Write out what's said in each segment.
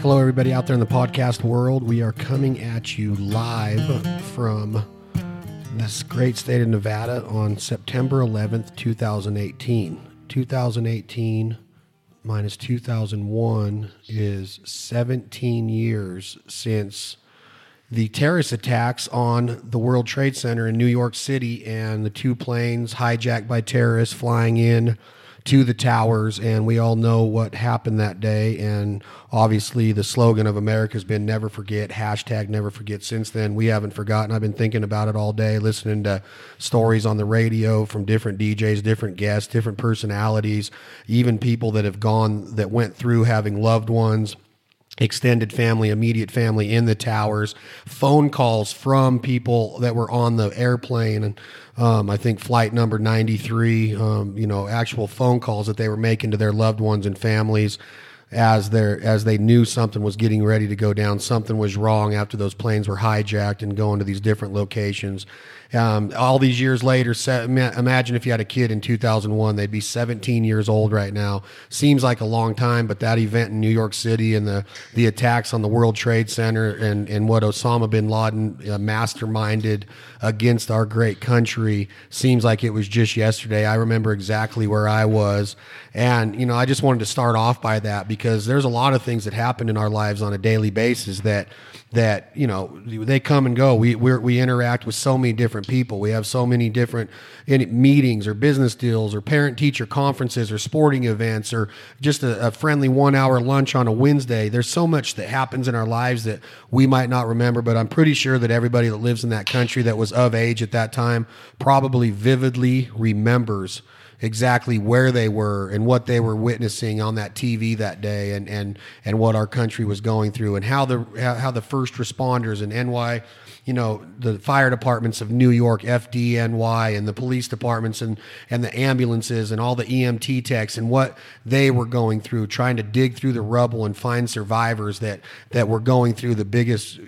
Hello, everybody out there in the podcast world. We are coming at you live from this great state of Nevada on September 11th, 2018. 2018 minus 2001 is 17 years since the terrorist attacks on the World Trade Center in New York City and the two planes hijacked by terrorists flying in to the towers, and we all know what happened that day. And obviously the slogan of America has been never forget, hashtag never forget. Since then, we haven't forgotten. I've been thinking about it all day, listening to stories on the radio from different DJs, different guests, different personalities, even people that have gone, that went through having loved ones, extended family, immediate family in the towers, phone calls from people that were on the airplane. And I think flight number 93, actual phone calls that they were making to their loved ones and families as they knew something was getting ready to go down. Something was wrong after those planes were hijacked and going to these different locations. All these years later, imagine if you had a kid in 2001, they'd be 17 years old right now. Seems like a long time, but that event in New York City and the attacks on the World Trade Center and what Osama bin Laden masterminded against our great country seems like it was just yesterday. I remember exactly where I was. And, I just wanted to start off by that because there's a lot of things that happen in our lives on a daily basis that they come and go. We interact with so many different people. We have so many different meetings or business deals or parent-teacher conferences or sporting events or just a friendly one-hour lunch on a Wednesday. There's so much that happens in our lives that we might not remember, but I'm pretty sure that everybody that lives in that country that was of age at that time probably vividly remembers exactly where they were and what they were witnessing on that TV that day and what our country was going through and how the first responders in NY, the fire departments of New York, FDNY, and the police departments and the ambulances and all the EMT techs and what they were going through, trying to dig through the rubble and find survivors that were going through the biggest,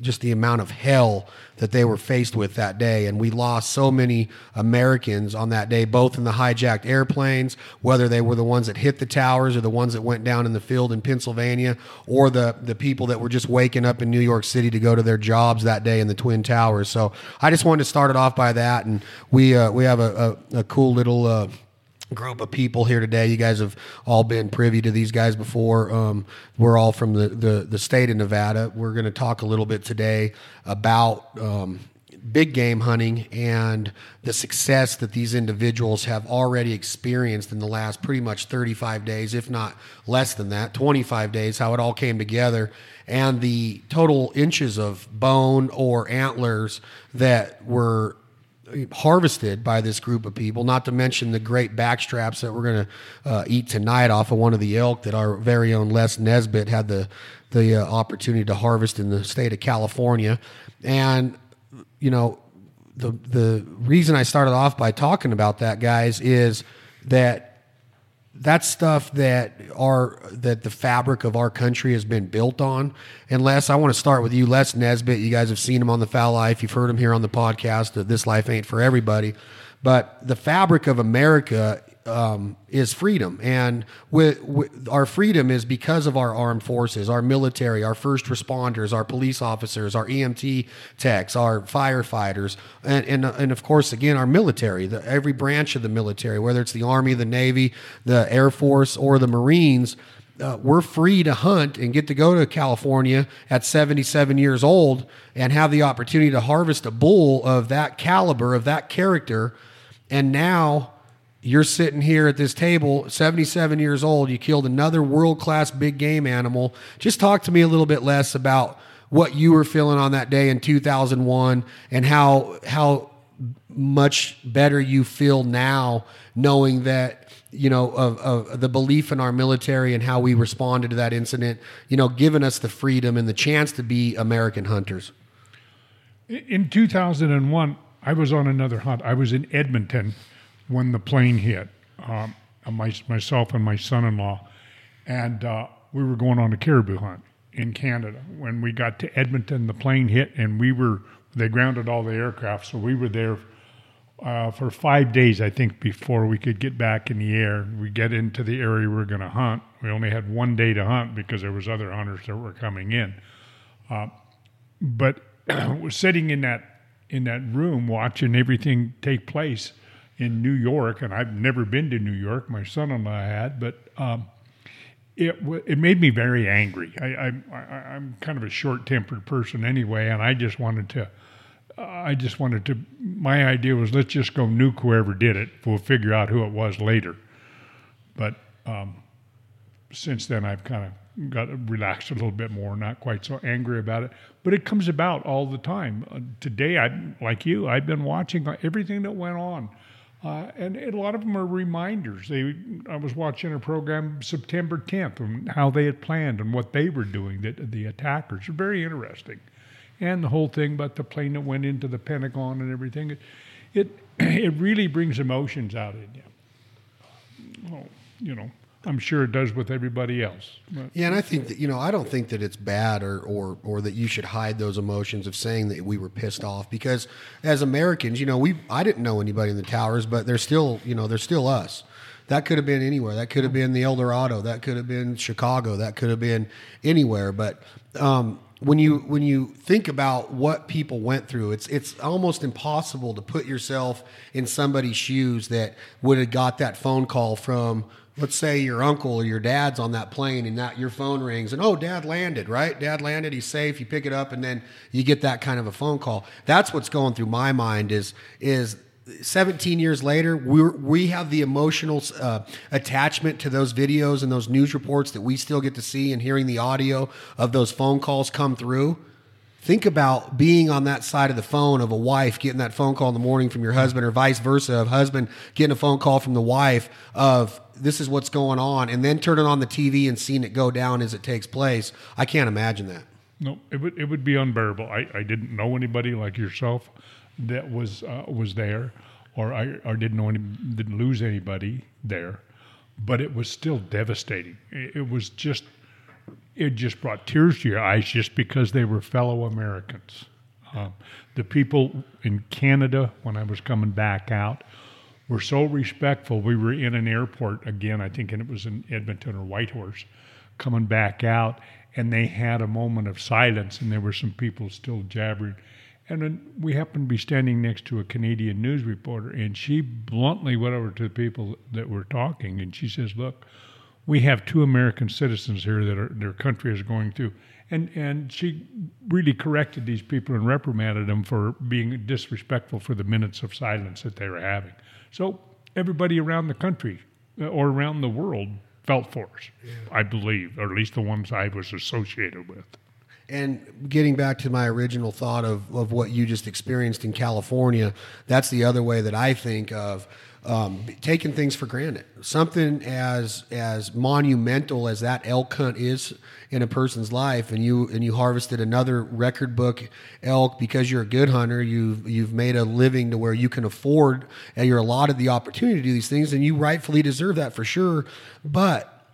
just the amount of hell that they were faced with that day. And we lost so many Americans on that day, both in the hijacked airplanes, whether they were the ones that hit the towers or the ones that went down in the field in Pennsylvania, or the people that were just waking up in New York City to go to their jobs that day in the Twin Towers. So I just wanted to start it off by that. And we have a cool little group of people here today. You guys have all been privy to these guys before. We're all from the state of Nevada. We're going to talk a little bit today about big game hunting and the success that these individuals have already experienced in the last pretty much 35 days, if not less than that, 25 days, how it all came together, and the total inches of bone or antlers that were harvested by this group of people, not to mention the great backstraps that we're going to eat tonight off of one of the elk that our very own Les Nesbitt had the opportunity to harvest in the state of California. And, the reason I started off by talking about that, guys, is that that's stuff that the fabric of our country has been built on. And Les, I want to start with you, Les Nesbitt. You guys have seen him on The Foul Life. You've heard him here on the podcast, This Life Ain't For Everybody. But the fabric of America is freedom, and our freedom is because of our armed forces, our military, our first responders, our police officers, our EMT techs, our firefighters, and of course, again, our military, every branch of the military, whether it's the Army, the Navy, the Air Force, or the Marines. We're free to hunt and get to go to California at 77 years old and have the opportunity to harvest a bull of that caliber, of that character. And now you're sitting here at this table, 77 years old. You killed another world-class big game animal. Just talk to me a little bit less about what you were feeling on that day in 2001 and how much better you feel now knowing that, of the belief in our military and how we responded to that incident, giving us the freedom and the chance to be American hunters. In 2001, I was on another hunt. I was in Edmonton when the plane hit, myself and my son-in-law, and we were going on a caribou hunt in Canada. When we got to Edmonton, the plane hit, and they grounded all the aircraft, so we were there for 5 days, I think, before we could get back in the air. We get into the area we were going to hunt. We only had 1 day to hunt because there was other hunters that were coming in. But we're sitting in that room watching everything take place in New York, and I've never been to New York. My son-in-law had, but it made me very angry. I'm kind of a short-tempered person anyway, and I just wanted to. My idea was, let's just go nuke whoever did it. We'll figure out who it was later. But since then, I've kind of got relaxed a little bit more, not quite so angry about it. But it comes about all the time. Today, I've been watching everything that went on. And a lot of them are reminders. I was watching a program September 10th on how they had planned and what they were doing, the attackers. Very interesting. And the whole thing about the plane that went into the Pentagon and everything, it really brings emotions out in you. Well, I'm sure it does with everybody else. But, yeah, and I think that I don't think that it's bad or that you should hide those emotions of saying that we were pissed off, because as Americans, I didn't know anybody in the towers, but they're still they're still us. That could have been anywhere. That could have been the El Dorado. That could have been Chicago. That could have been anywhere. But when you think about what people went through, it's almost impossible to put yourself in somebody's shoes that would have got that phone call from, let's say, your uncle or your dad's on that plane, and that your phone rings and, oh, dad landed, right? Dad landed, he's safe. You pick it up and then you get that kind of a phone call. That's what's going through my mind is 17 years later, we have the emotional attachment to those videos and those news reports that we still get to see, and hearing the audio of those phone calls come through. Think about being on that side of the phone of a wife getting that phone call in the morning from your husband, or vice versa, of husband getting a phone call from the wife of, this is what's going on, and then turning on the TV and seeing it go down as it takes place. I can't imagine that. No, it would be unbearable. I didn't know anybody like yourself that was there, or didn't lose anybody there, but it was still devastating. It just brought tears to your eyes, just because they were fellow Americans. The people in Canada, when I was coming back out, were so respectful. We were in an airport again, I think, and it was in Edmonton or Whitehorse, coming back out, and they had a moment of silence, and there were some people still jabbering. And then we happened to be standing next to a Canadian news reporter, and she bluntly went over to the people that were talking, and she says, look, we have two American citizens here that their country is going through. And she really corrected these people and reprimanded them for being disrespectful for the minutes of silence that they were having. So everybody around the country or around the world felt for us, yeah. I believe, or at least the ones I was associated with. And getting back to my original thought of what you just experienced in California, that's the other way that I think of taking things for granted. Something as monumental as that elk hunt is in a person's life, and you harvested another record book elk because you're a good hunter. You've made a living to where you can afford, and you're allotted the opportunity to do these things, and you rightfully deserve that for sure. But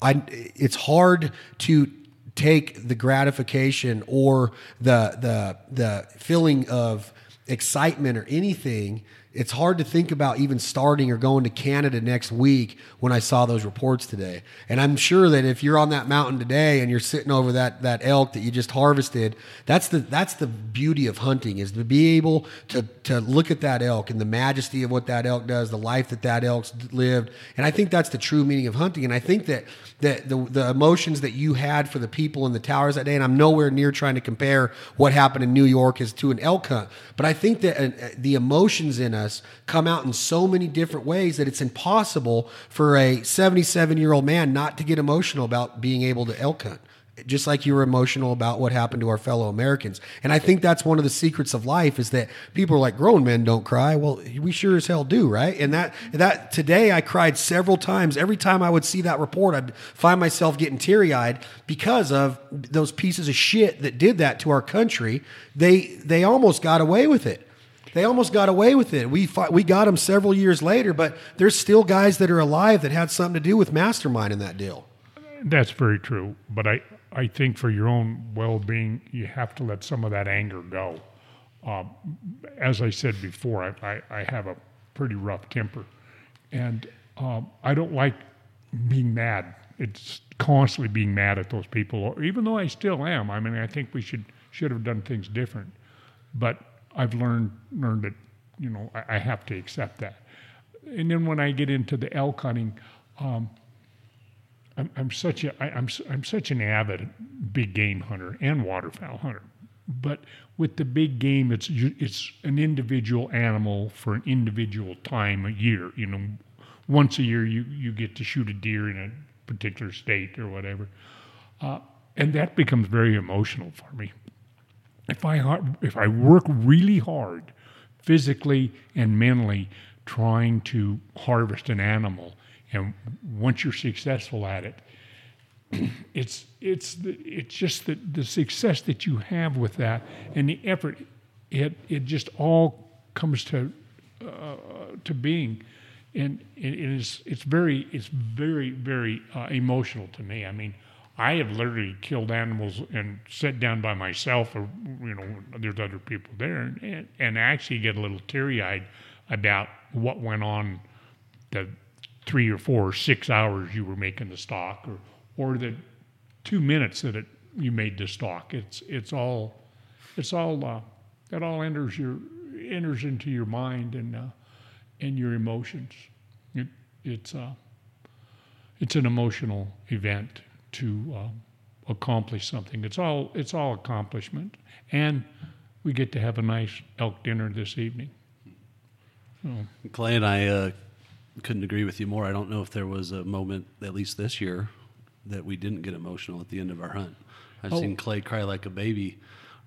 it's hard to take the gratification or the feeling of excitement or anything. It's hard to think about even starting or going to Canada next week when I saw those reports today. And I'm sure that if you're on that mountain today and you're sitting over that elk that you just harvested, that's the beauty of hunting, is to be able to look at that elk and the majesty of what that elk does, the life that elk's lived. And I think that's the true meaning of hunting. And I think that the emotions that you had for the people in the towers that day, and I'm nowhere near trying to compare what happened in New York as to an elk hunt, but I think that the emotions in us come out in so many different ways that it's impossible for a 77-year-old man not to get emotional about being able to elk hunt, just like you were emotional about what happened to our fellow Americans. And I think that's one of the secrets of life, is that people are like, grown men don't cry. Well, we sure as hell do, right? And that today I cried several times. Every time I would see that report, I'd find myself getting teary-eyed because of those pieces of shit that did that to our country. They almost got away with it. We got them several years later, but there's still guys that are alive that had something to do with masterminding that deal. That's very true. But I think for your own well-being, you have to let some of that anger go. As I said before, I have a pretty rough temper, and I don't like being mad. It's constantly being mad at those people, even though I still am. I mean, I think we should have done things different, but I've learned that, you know, I have to accept that. And then when I get into the elk hunting, I'm such an avid big game hunter and waterfowl hunter. But with the big game, it's an individual animal for an individual time a year. You know, once a year you get to shoot a deer in a particular state or whatever, and that becomes very emotional for me. If I work really hard, physically and mentally, trying to harvest an animal, and once you're successful at it, it's just the success that you have with that and the effort, it just all comes to being, and it's very, very emotional to me. I mean, I have literally killed animals and sat down by myself, or you know, there's other people there, and actually get a little teary-eyed about what went on the 3 or 4 or 6 hours you were making the stock, or the 2 minutes that you made the stock. It's all that all enters into your mind and your emotions. It's an emotional event to accomplish something. It's all accomplishment, and we get to have a nice elk dinner this evening. So. Clay and I couldn't agree with you more. I don't know if there was a moment, at least this year, that we didn't get emotional at the end of our hunt. I've seen Clay cry like a baby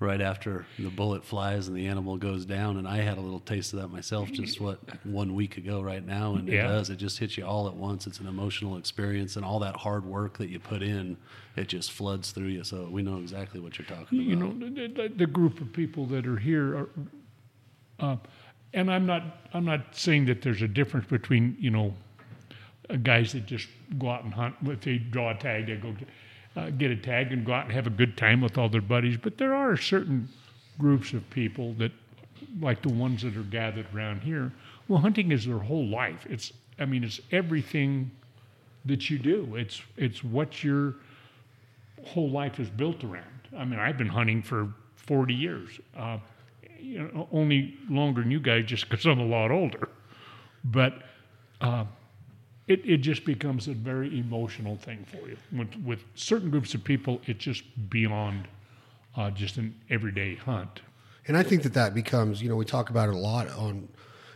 right after the bullet flies and the animal goes down, and I had a little taste of that myself just, 1 week ago right now, and yeah. It does. It just hits you all at once. It's an emotional experience, and all that hard work that you put in, it just floods through you, so we know exactly what you're talking about. You know, the group of people that are here are... and I'm not saying that there's a difference between, you know, guys that just go out and hunt. If they draw a tag, they go get a tag and go out and have a good time with all their buddies. But there are certain groups of people that, like the ones that are gathered around here, well, hunting is their whole life. It's everything that you do. It's what your whole life is built around. I mean, I've been hunting for 40 years. You know, only longer than you guys, just because I'm a lot older. But it just becomes a very emotional thing for you. With certain groups of people, it's just beyond just an everyday hunt. And I think that becomes, you know, we talk about it a lot on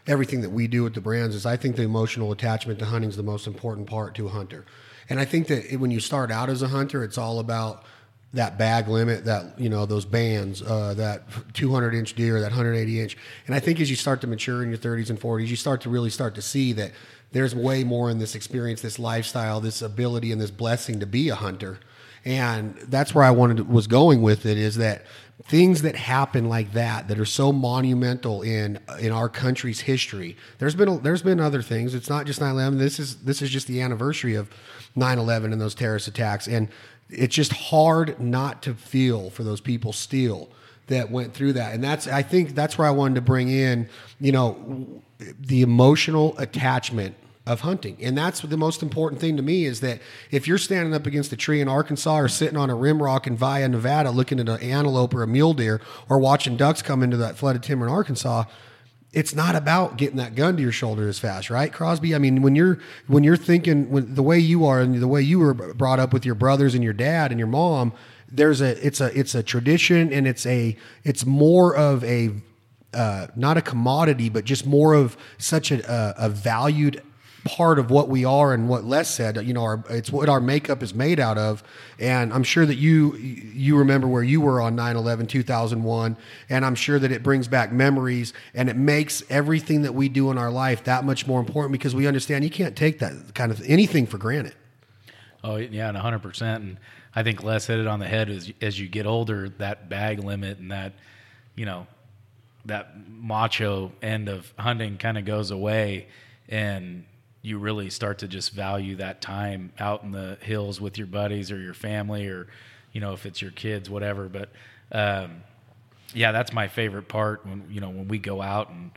everything that we do with the brands, is I think the emotional attachment to hunting is the most important part to a hunter. And I think that when you start out as a hunter, it's all about that bag limit, that, you know, those bands, that 200-inch deer, that 180-inch. And I think as you start to mature in your 30s and 40s, you start to see that there's way more in this experience, this lifestyle, this ability, and this blessing to be a hunter. And that's where I was going with it, is that things that happen like that are so monumental in our country's history. There's been other things. It's not just 9/11. This is just the anniversary of 9/11 and those terrorist attacks. And it's just hard not to feel for those people still that went through that. And that's, I think that's where I wanted to bring in, you know, the emotional attachment of hunting. And that's the most important thing to me, is that if you're standing up against a tree in Arkansas or sitting on a rim rock in Via, Nevada, looking at an antelope or a mule deer, or watching ducks come into that flooded timber in Arkansas, it's not about getting that gun to your shoulder as fast, right, Crosby? I mean, when you're thinking, the way you are and the way you were brought up with your brothers and your dad and your mom, it's a tradition, and it's more of a not a commodity, but just more of such a valued part of what we are, and what Les said, you know, it's what our makeup is made out of. And I'm sure that you remember where you were on 9/11, 2001, and I'm sure that it brings back memories, and it makes everything that we do in our life that much more important, because we understand you can't take that kind of anything for granted. Oh yeah, and 100%. And I think Les hit it on the head, is as you get older, that bag limit and that, you know, that macho end of hunting kind of goes away, and you really start to just value that time out in the hills with your buddies or your family, or, you know, if it's your kids, whatever. But yeah, that's my favorite part when, you know, when we go out and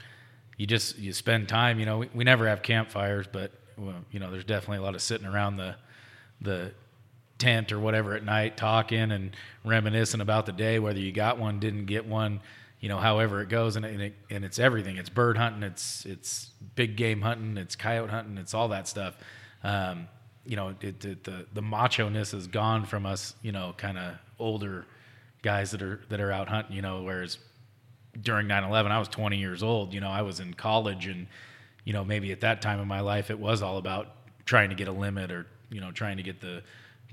you spend time, you know, we never have campfires, but, well, you know, there's definitely a lot of sitting around the tent or whatever at night talking and reminiscing about the day, whether you got one, didn't get one, you know, however it goes. And it's everything. It's bird hunting. It's big game hunting. It's coyote hunting. It's all that stuff. You know, the macho-ness is gone from us, you know, kind of older guys that are out hunting, you know, whereas during 9/11, I was 20 years old, you know, I was in college and, you know, maybe at that time in my life, it was all about trying to get a limit or, you know, trying to get the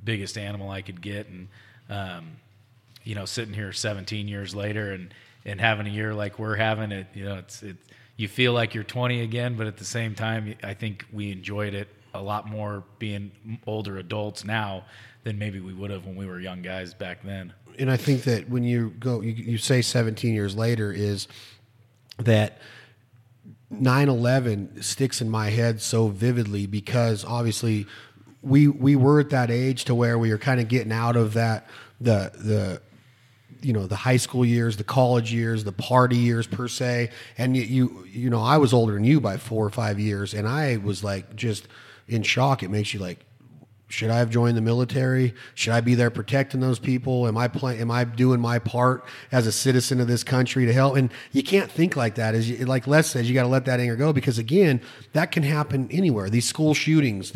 biggest animal I could get. And, you know, sitting here 17 years later and having a year like we're having it, you know, you feel like you're 20 again, but at the same time, I think we enjoyed it a lot more being older adults now than maybe we would have when we were young guys back then. And I think that when you say 17 years later is that 9/11 sticks in my head so vividly because obviously we were at that age to where we were kind of getting out of that, the you know, the high school years, the college years, the party years per se. And you know, I was older than you by 4 or 5 years and I was like, just in shock. It makes you like, should I have joined the military? Should I be there protecting those people? Am I doing my part as a citizen of this country to help? And you can't think like that. Like Les says, you got to let that anger go because, again, that can happen anywhere. These school shootings.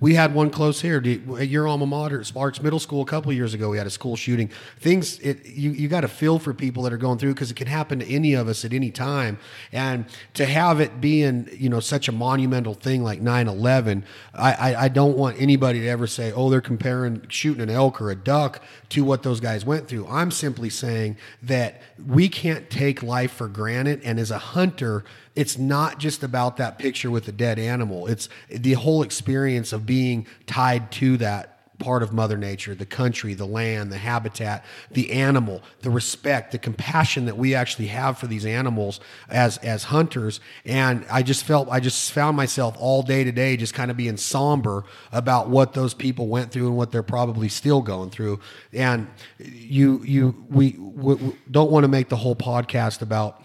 We had one close here at your alma mater, Sparks Middle School, a couple of years ago. We had a school shooting. You got to feel for people that are going through because it can happen to any of us at any time. And to have it being, you know, such a monumental thing like 9/11, I don't want anybody to ever say, oh, they're comparing shooting an elk or a duck to what those guys went through. I'm simply saying that we can't take life for granted. And as a hunter, it's not just about that picture with the dead animal. It's the whole experience of being tied to that part of Mother Nature, the country, the land, the habitat, the animal, the respect, the compassion that we actually have for these animals as hunters. And I just found myself all day today just kind of being somber about what those people went through and what they're probably still going through. And we don't want to make the whole podcast about,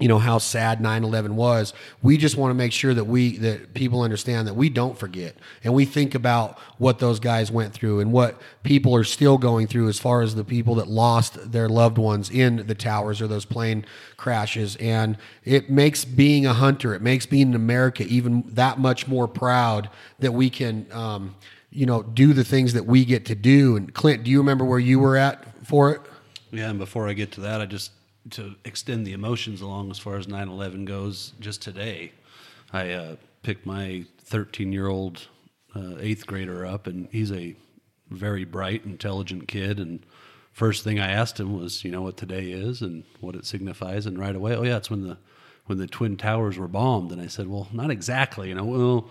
you know, how sad 9/11 was. We just want to make sure that people understand that we don't forget and we think about what those guys went through and what people are still going through as far as the people that lost their loved ones in the towers or those plane crashes. And it makes being a hunter, it makes being in America even that much more proud that we can, you know, do the things that we get to do. And Clint, do you remember where you were at for it? Yeah, and before I get to that, I just, to extend the emotions along as far as 9/11 goes, just today, I picked my 13-year-old 8th grader up, and he's a very bright, intelligent kid, and first thing I asked him was, you know, what today is and what it signifies, and right away, oh yeah, it's when the Twin Towers were bombed, and I said, well, not exactly, you know, well,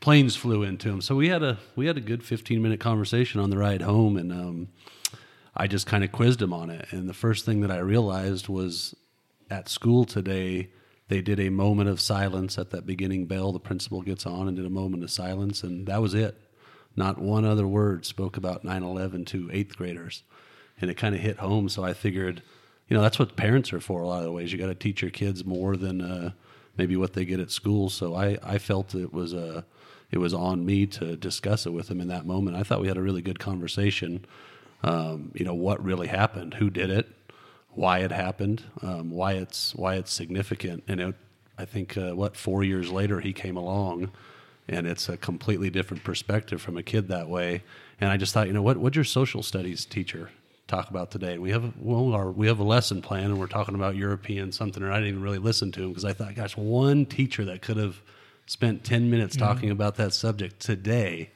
planes flew into them, so we had a good 15-minute conversation on the ride home, and I just kind of quizzed him on it. And the first thing that I realized was at school today, they did a moment of silence at that beginning bell. The principal gets on and did a moment of silence, and that was it. Not one other word spoke about 9/11 to 8th graders. And it kind of hit home, so I figured, you know, that's what parents are for a lot of the ways. You got to teach your kids more than maybe what they get at school. So I felt it was on me to discuss it with them in that moment. I thought we had a really good conversation. You know, what really happened, who did it, why it happened, why it's significant. And I think, 4 years later he came along and it's a completely different perspective from a kid that way. And I just thought, you know, what'd your social studies teacher talk about today? And we have a lesson plan and we're talking about European something, and I didn't even really listen to him because I thought, gosh, one teacher that could have spent 10 minutes talking about that subject today,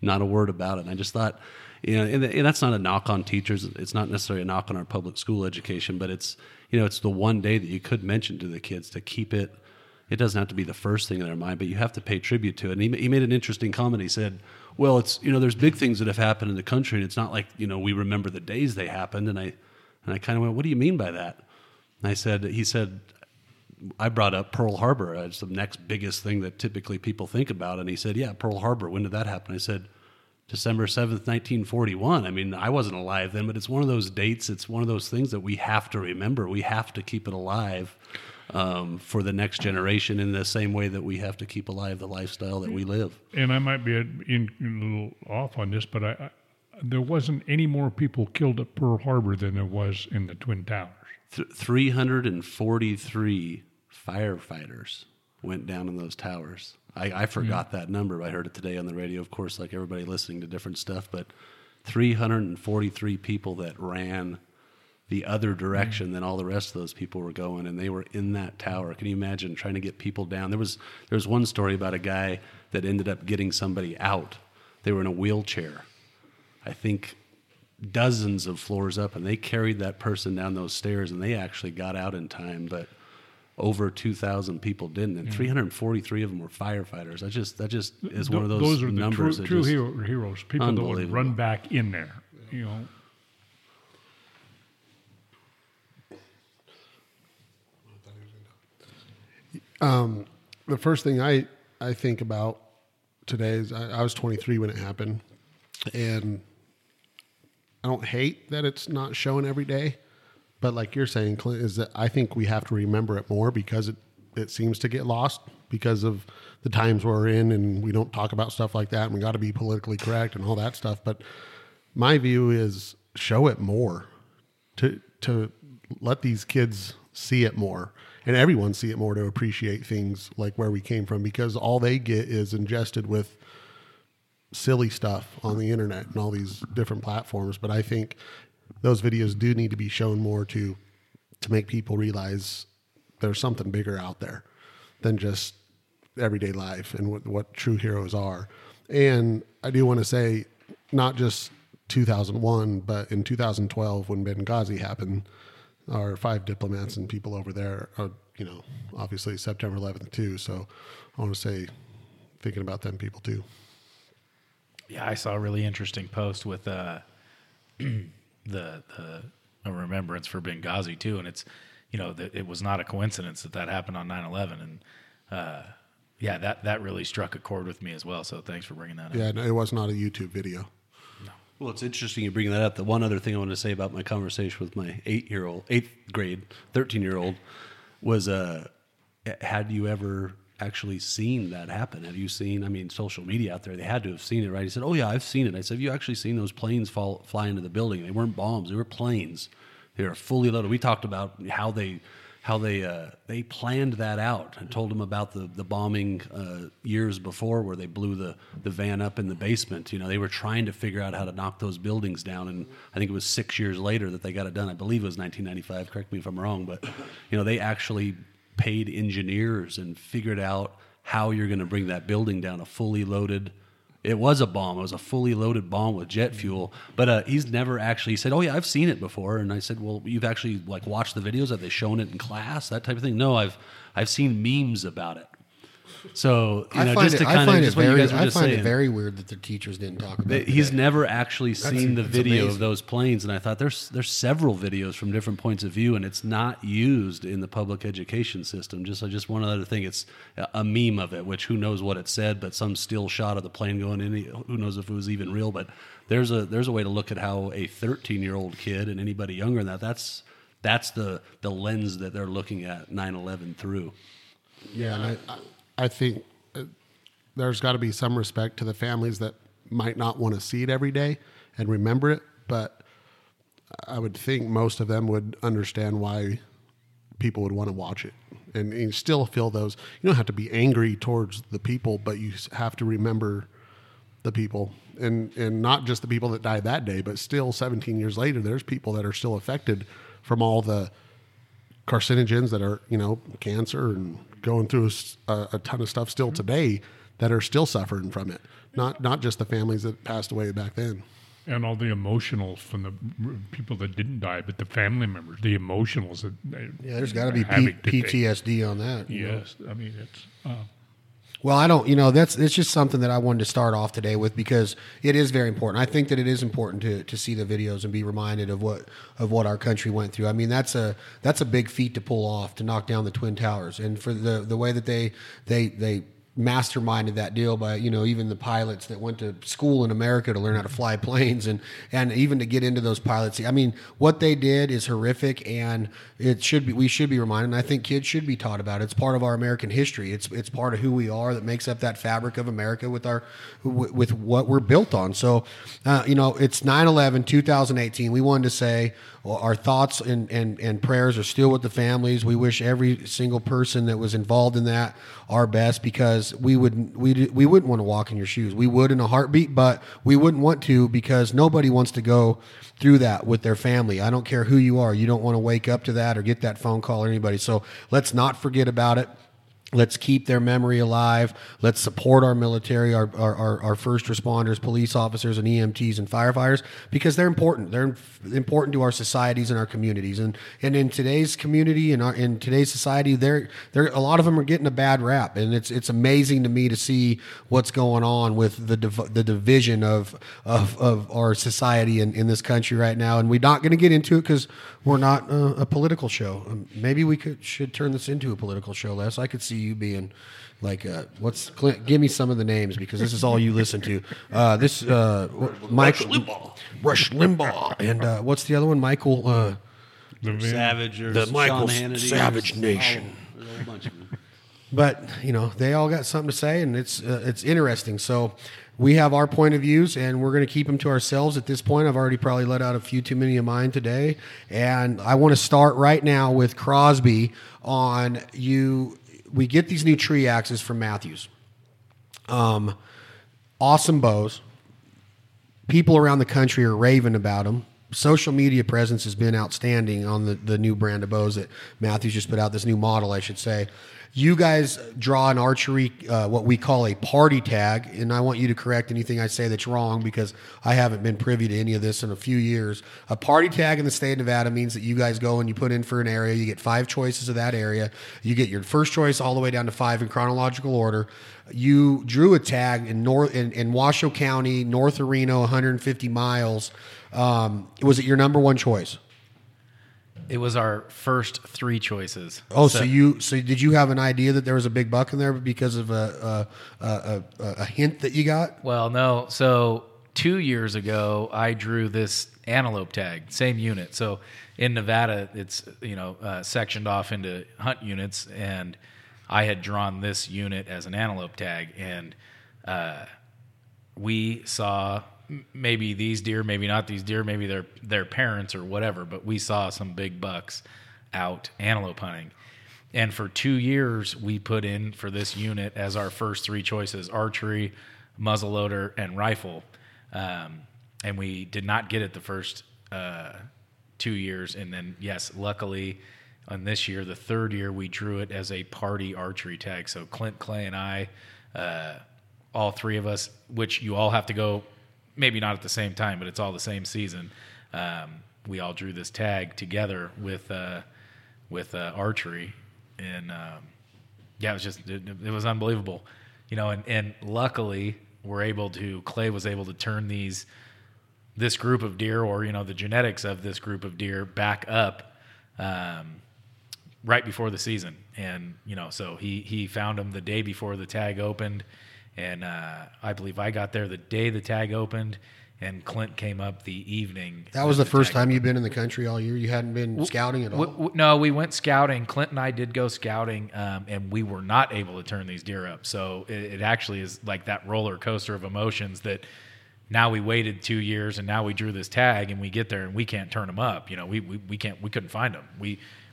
not a word about it. And I just thought, you know, and that's not a knock on teachers. It's not necessarily a knock on our public school education, but it's, you know, it's the one day that you could mention to the kids to keep it. It doesn't have to be the first thing in their mind, but you have to pay tribute to it. And he made an interesting comment. He said, well, it's, you know, there's big things that have happened in the country, and it's not like, you know, we remember the days they happened. And I kind of went, what do you mean by that? And he said, I brought up Pearl Harbor. It's the next biggest thing that typically people think about. And he said, yeah, Pearl Harbor, when did that happen? I said, December 7th, 1941. I mean, I wasn't alive then, but it's one of those dates. It's one of those things that we have to remember. We have to keep it alive for the next generation in the same way that we have to keep alive the lifestyle that we live. And I might be a little off on this, but there wasn't any more people killed at Pearl Harbor than there was in the Twin Towers. 343 firefighters went down in those towers. I forgot that number. I heard it today on the radio, of course, like everybody listening to different stuff, but 343 people that ran the other direction than all the rest of those people were going, and they were in that tower. Can you imagine trying to get people down? There was one story about a guy that ended up getting somebody out. They were in a wheelchair, I think dozens of floors up, and they carried that person down those stairs, and they actually got out in time, but over 2,000 people didn't, and 343 of them were firefighters. That just is one of those numbers. Those are the true heroes, people that would run back in there, you know. The first thing I think about today is I was 23 when it happened, and I don't hate that it's not shown every day, but like you're saying, Clint, is that I think we have to remember it more because it seems to get lost because of the times we're in, and we don't talk about stuff like that, and we got to be politically correct and all that stuff. But my view is show it more, to let these kids see it more, and everyone see it more, to appreciate things like where we came from, because all they get is ingested with silly stuff on the internet and all these different platforms. But I think those videos do need to be shown more to make people realize there's something bigger out there than just everyday life and what true heroes are. And I do want to say, not just 2001, but in 2012 when Benghazi happened, our 5 diplomats and people over there are, you know, obviously September 11th too. So I want to say, thinking about them people too. Yeah, I saw a really interesting post with the remembrance for Benghazi too, and it's, you know, it was not a coincidence that happened on 9/11, and that really struck a chord with me as well. So thanks for bringing that up. Yeah, no, it was not a YouTube video. No. Well, it's interesting you bring that up. The one other thing I want to say about my conversation with my 13-year-old was, had you ever actually seen that happen? Have you seen, I mean, social media out there, they had to have seen it, right? He said, "Oh yeah, I've seen it." I said, "Have you actually seen those planes fly into the building?" They weren't bombs, they were planes. They were fully loaded. We talked about how they planned that out, and told them about the bombing years before, where they blew the van up in the basement. You know, they were trying to figure out how to knock those buildings down, and I think it was 6 years later that they got it done. I believe it was 1995, correct me if I'm wrong, but you know, they actually paid engineers and figured out how you're going to bring that building down. It was a bomb. It was a fully loaded bomb with jet fuel. But he's never actually, he said, "Oh yeah, I've seen it before." And I said, "Well, you've actually like watched the videos? Have they shown it in class? That type of thing?" "No, I've seen memes about it." So you know, I find it very weird that their teachers didn't talk about it. He's never actually seen the video amazing. Of those planes, and I thought there's several videos from different points of view, and it's not used in the public education system. Just one other thing, it's a meme of it, which who knows what it said, but some still shot of the plane going in. Who knows if it was even real? But there's a way to look at how a 13-year-old kid and anybody younger than that's the lens that they're looking at 9/11 through. Yeah, and I think there's got to be some respect to the families that might not want to see it every day and remember it, but I would think most of them would understand why people would want to watch it. And you still feel those. You don't have to be angry towards the people, but you have to remember the people. And not just the people that died that day, but still 17 years later, there's people that are still affected from all the carcinogens that are, you know, cancer and going through a ton of stuff still today that are still suffering from it. Not just the families that passed away back then. And all the emotionals from the people that didn't die, but the family members, the emotionals. There's got to be PTSD on that. Yes. Know? I mean, it's... Well, I don't, you know, it's just something that I wanted to start off today with, because it is very important. I think that it is important to see the videos and be reminded of what our country went through. I mean, that's a big feat to pull off, to knock down the Twin Towers, and for the way that they masterminded that deal by, you know, even the pilots that went to school in America to learn how to fly planes and even to get into those pilots. I mean, what they did is horrific, and it should be, we should be reminded, and I think kids should be taught about it. It's part of our American history. It's part of who we are, that makes up that fabric of America with our, with what we're built on. So, you know, it's 9/11, 2018. We wanted to say, well, our thoughts and prayers are still with the families. We wish every single person that was involved in that our best, because we wouldn't want to walk in your shoes. We would in a heartbeat, but we wouldn't want to, because nobody wants to go through that with their family. I don't care who you are. You don't want to wake up to that or get that phone call or anybody. So let's not forget about it. Let's keep their memory alive. Let's support our military, our first responders, police officers, and EMTs and firefighters, because they're important. They're important to our societies and our communities. And in today's community and in today's society, they're a lot of them are getting a bad rap. And it's amazing to me to see what's going on with the division of our society in this country right now. And we're not going to get into it because we're not a political show. Maybe we should turn this into a political show, Les. I could see you being like, what's Clint? Give me some of the names, because this is all you listen to. Rush Limbaugh, and what's the other one? Michael Savage, or the Michael Savage Nation. A bunch of them. But you know, they all got something to say, and it's interesting. So we have our point of views, and we're going to keep them to ourselves at this point. I've already probably let out a few too many of mine today, and I want to start right now with Crosby on you. We get these new tree axes from Mathews. Awesome bows. People around the country are raving about them. Social media presence has been outstanding on the new brand of bows that Mathews just put out, this new model, I should say. You guys draw an archery, what we call a party tag, and I want you to correct anything I say that's wrong, because I haven't been privy to any of this in a few years. A party tag in the state of Nevada means that you guys go and you put in for an area. You get 5 choices of that area. You get your first choice all the way down to 5 in chronological order. You drew a tag in Washoe County, north of Reno, 150 miles. Was it your number one choice? It was our first 3 choices. Oh, so did you have an idea that there was a big buck in there because of a hint that you got? Well, no. So 2 years ago, I drew this antelope tag, same unit. So in Nevada, it's sectioned off into hunt units, and I had drawn this unit as an antelope tag, and we saw. Maybe these deer, maybe not these deer, maybe their parents or whatever, but we saw some big bucks out antelope hunting. And for 2 years, we put in for this unit as our first 3 choices, archery, muzzleloader, and rifle. And we did not get it the first 2 years. And then, yes, luckily on this year, the third year, we drew it as a party archery tag. So Clint, Clay, and I, all 3 of us, which you all have to go – maybe not at the same time, but it's all the same season. We all drew this tag together with archery, and it was just it was unbelievable, you know. And luckily, Clay was able to turn this group of deer, or the genetics of this group of deer, back up right before the season, and so he found them the day before the tag opened. And I believe I got there the day the tag opened, and Clint came up the evening. That was the first time you've been in the country all year? You hadn't been scouting at all? No, we went scouting. Clint and I did go scouting, and we were not able to turn these deer up. So it actually is like that roller coaster of emotions that now we waited 2 years, and now we drew this tag, and we get there, and we can't turn them up. We couldn't find them.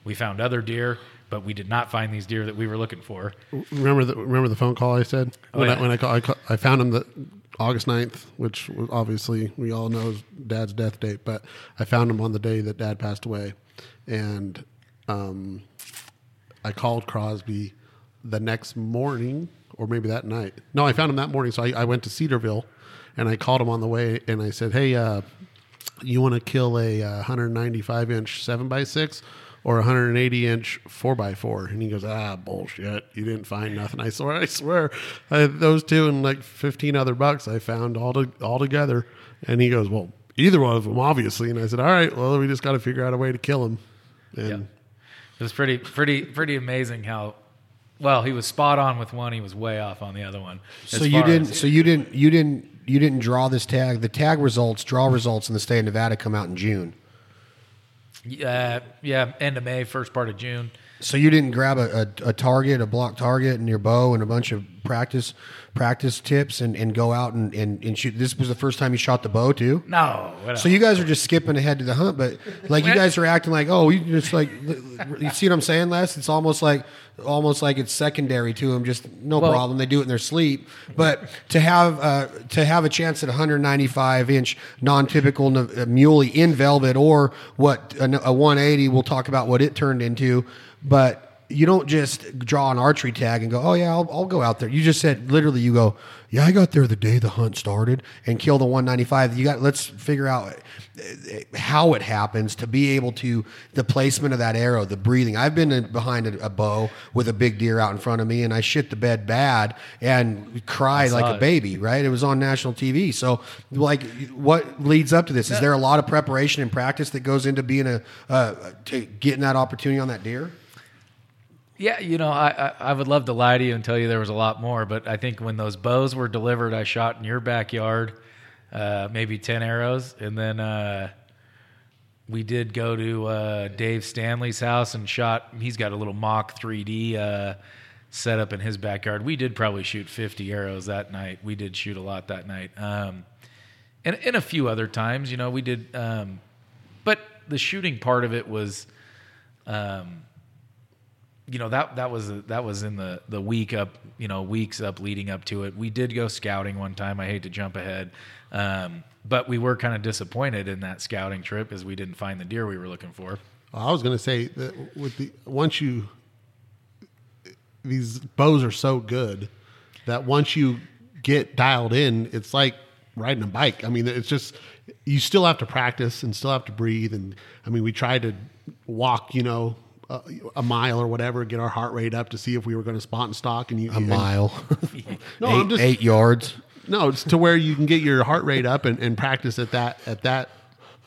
We found other deer, but we did not find these deer that we were looking for. Remember the phone call I said? I found them August 9th, which obviously we all know is Dad's death date, but I found them on the day that Dad passed away. And I called Crosby the next morning, or maybe that night. No, I found him that morning, so I went to Cedarville, and I called him on the way, and I said, hey, you want to kill a 195-inch 7x6? Or 180-inch 4x4, and he goes, bullshit! You didn't find nothing. I swear, I had those two and like 15 other bucks I found all together. And he goes, well, either one of them, obviously. And I said, all right, well, we just got to figure out a way to kill him. And it was pretty amazing how Well, he was spot on with one. He was way off on the other one. So you didn't draw this tag. The tag results, draw results in the state of Nevada come out in June. Yeah, end of May, first part of June. So you didn't grab a target, a block target, and your bow, and a bunch of practice tips, and go out and shoot. This was the first time you shot the bow too. No. So you guys are just skipping ahead to the hunt, but like you guys are acting like, oh, you just like, you see what I'm saying, Les? It's almost like it's secondary to them. Just no problem. They do it in their sleep. But to have a chance at 195-inch non-typical muley in velvet, or what a 180, we'll talk about what it turned into, but. You don't just draw an archery tag and go, oh, yeah, I'll go out there. You just said, literally, you go, yeah, I got there the day the hunt started and killed the 195. Let's figure out how it happens to be able to, the placement of that arrow, the breathing. I've been behind a bow with a big deer out in front of me, and I shit the bed bad and cried like a baby, right? It was on national TV. So, like, what leads up to this? Is there a lot of preparation and practice that goes into being to getting that opportunity on that deer? Yeah, I would love to lie to you and tell you there was a lot more, but I think when those bows were delivered, I shot in your backyard, maybe 10 arrows, and then we did go to Dave Stanley's house and shot. He's got a little mock 3D set up in his backyard. We did probably shoot 50 arrows that night. We did shoot a lot that night, and a few other times. We did, but the shooting part of it was. That was in the week up, weeks up leading up to it. We did go scouting one time. I hate to jump ahead. But we were kind of disappointed in that scouting trip as we didn't find the deer we were looking for. Well, I was going to say that these bows are so good that once you get dialed in, it's like riding a bike. I mean, it's just, you still have to practice and still have to breathe. And I mean, we tried to walk, a mile or whatever, get our heart rate up to see if we were going to spot and stalk. And mile, no, 8 yards. No, it's to where you can get your heart rate up and practice at that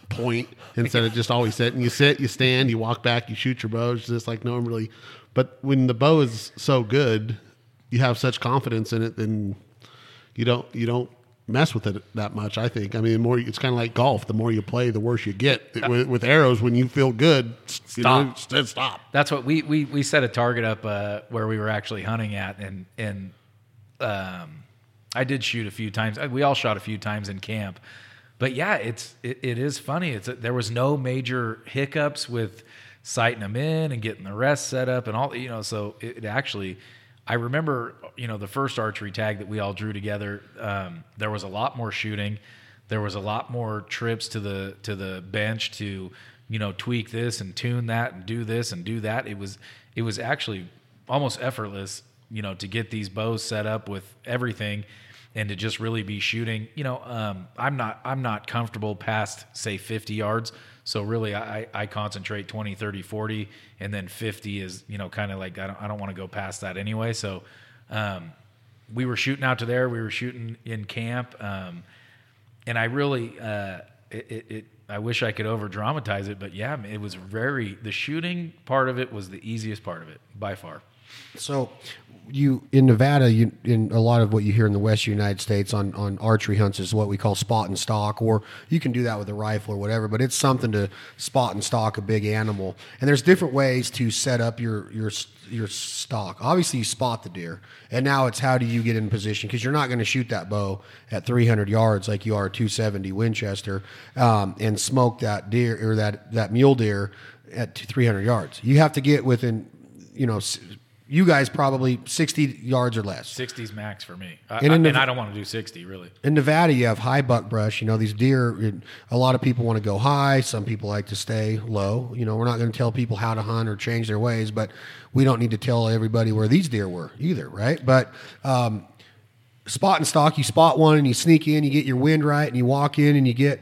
point instead of just always sitting. You sit, you stand, you walk back, you shoot your bow. It's just like no one really. But when the bow is so good, you have such confidence in it, then you don't mess with it that much. I think. I mean, it's kind of like golf. The more you play, the worse you get with arrows. When you feel good, stop. That's what we set a target up where we were actually hunting at, and I did shoot a few times. We all shot a few times in camp, but yeah, it is funny. There was no major hiccups with sighting them in and getting the rest set up and all. So it actually. I remember, the first archery tag that we all drew together. There was a lot more shooting. There was a lot more trips to the bench to, tweak this and tune that and do this and do that. It was actually almost effortless, to get these bows set up with everything, and to just really be shooting. I'm not comfortable past say 50 yards. So really I concentrate 20, 30, 40, and then 50 is, kind of like, I don't want to go past that anyway. So, we were shooting out to there, we were shooting in camp. And I really, I wish I could over dramatize it, but yeah, it was the shooting part of it was the easiest part of it by far. So in Nevada, in a lot of what you hear in the West United States on archery hunts is what we call spot and stalk, or you can do that with a rifle or whatever, but it's something to spot and stalk a big animal. And there's different ways to set up your stalk. Obviously, you spot the deer, and now it's how do you get in position, because you're not going to shoot that bow at 300 yards like you are a 270 Winchester and smoke that deer or that mule deer at 300 yards. You have to get within, you guys probably 60 yards or less. 60's max for me. And I don't want to do 60, really. In Nevada, you have high buck brush. These deer, a lot of people want to go high. Some people like to stay low. We're not going to tell people how to hunt or change their ways, but we don't need to tell everybody where these deer were either, right? But spot and stalk, you spot one and you sneak in, you get your wind right, and you walk in and you get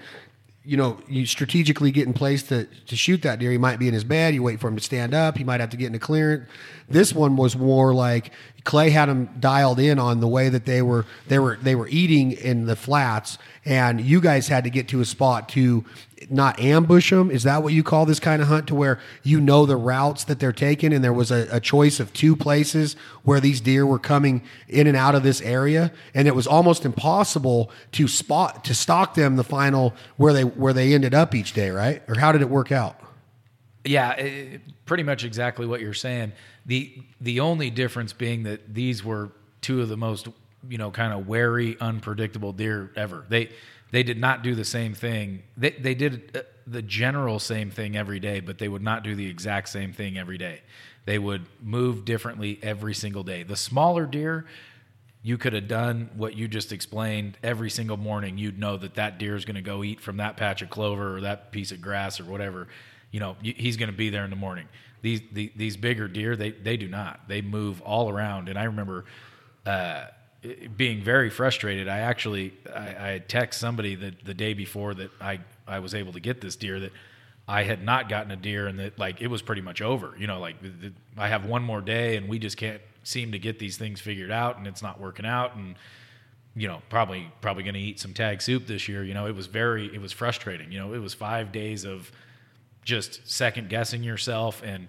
you know, you strategically get in place to shoot that deer. He might be in his bed. You wait for him to stand up. He might have to get in a clearance. This one was more like Clay had them dialed in on the way that they were eating in the flats, and you guys had to get to a spot to not ambush them. Is that what you call this kind of hunt, to where you know the routes that they're taking, and there was a choice of two places where these deer were coming in and out of this area, and it was almost impossible to spot, to stalk them the final where they ended up each day, right? Or how did it work out? Yeah, pretty much exactly what you're saying. The only difference being that these were two of the most, you know, kind of wary, unpredictable deer ever. They did not do the same thing. They did the general same thing every day, but they would not do the exact same thing every day. They would move differently every single day. The smaller deer, you could have done what you just explained every single morning. You'd know that deer is going to go eat from that patch of clover or that piece of grass or whatever. You know, he's going to be there in the morning. These bigger deer, they do not. They move all around. And I remember being very frustrated. I text somebody that the day before that I was able to get this deer, that I had not gotten a deer, and that, like, it was pretty much over. You know, like, I have one more day, and we just can't seem to get these things figured out, and it's not working out, and, you know, probably going to eat some tag soup this year. You know, it was frustrating. You know, it was 5 days of just second guessing yourself, and,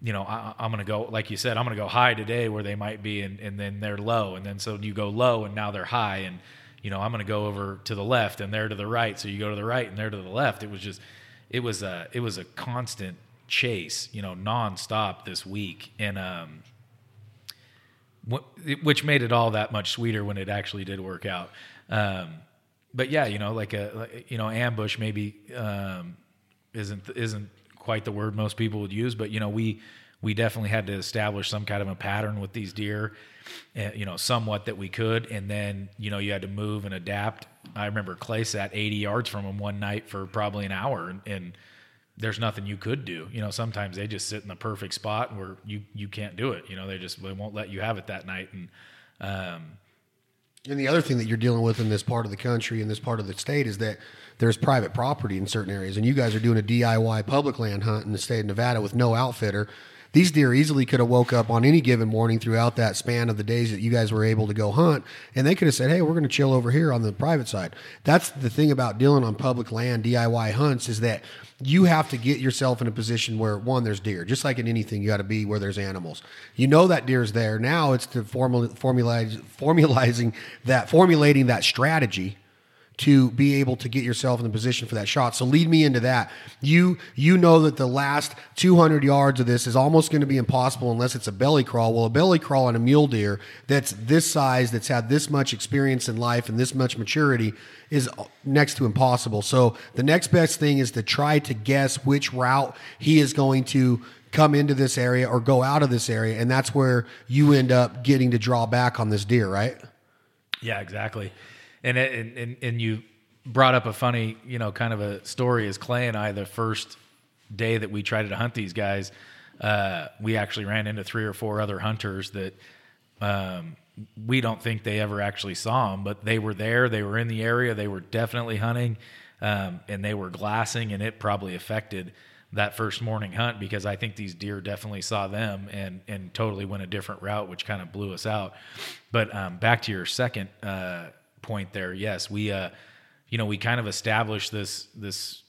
you know, I'm going to go, like you said, I'm going to go high today where they might be, and then they're low, and then so you go low and now they're high, and, you know, I'm going to go over to the left and they're to the right, so you go to the right and they're to the left. It was just, it was a constant chase, you know, nonstop this week, and which made it all that much sweeter when it actually did work out. But yeah, you know, ambush maybe isn't quite the word most people would use, but, you know, we definitely had to establish some kind of a pattern with these deer, you know, somewhat that we could. And then, you know, you had to move and adapt. I remember Clay sat 80 yards from him one night for probably an hour, and there's nothing you could do. You know, sometimes they just sit in the perfect spot where you can't do it. You know, they won't let you have it that night. And, and the other thing that you're dealing with in this part of the country and this part of the state is that there's private property in certain areas, and you guys are doing a DIY public land hunt in the state of Nevada with no outfitter. These deer easily could have woke up on any given morning throughout that span of the days that you guys were able to go hunt, and they could have said, hey, we're going to chill over here on the private side. That's the thing about dealing on public land DIY hunts, is that you have to get yourself in a position where, one, there's deer. Just like in anything, you got to be where there's animals. You know that deer's there. Now it's to formulating that strategy to be able to get yourself in the position for that shot. So lead me into that. You know that the last 200 yards of this is almost going to be impossible unless it's a belly crawl. Well, a belly crawl on a mule deer that's this size, that's had this much experience in life and this much maturity, is next to impossible. So the next best thing is to try to guess which route he is going to come into this area or go out of this area, and that's where you end up getting to draw back on this deer, right? Yeah, exactly. And you brought up a funny, you know, kind of a story. As Clay and I, the first day that we tried to hunt these guys, we actually ran into 3 or 4 other hunters that we don't think they ever actually saw them, but they were there, they were in the area, they were definitely hunting, and they were glassing, and it probably affected that first morning hunt, because I think these deer definitely saw them and totally went a different route, which kind of blew us out. But back to your second point there. Yes, we kind of established this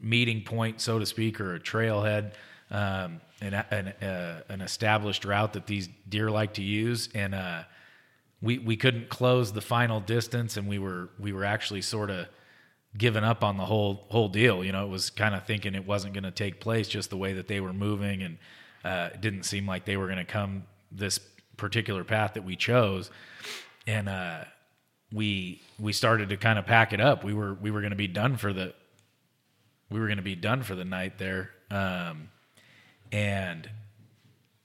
meeting point, so to speak, or a trailhead, and an established route that these deer like to use. And we couldn't close the final distance, and we were actually sort of giving up on the whole deal. You know, it was kind of thinking it wasn't going to take place, just the way that they were moving, and it didn't seem like they were going to come this particular path that we chose. And we started to kind of pack it up. We were going to be done for the night there. And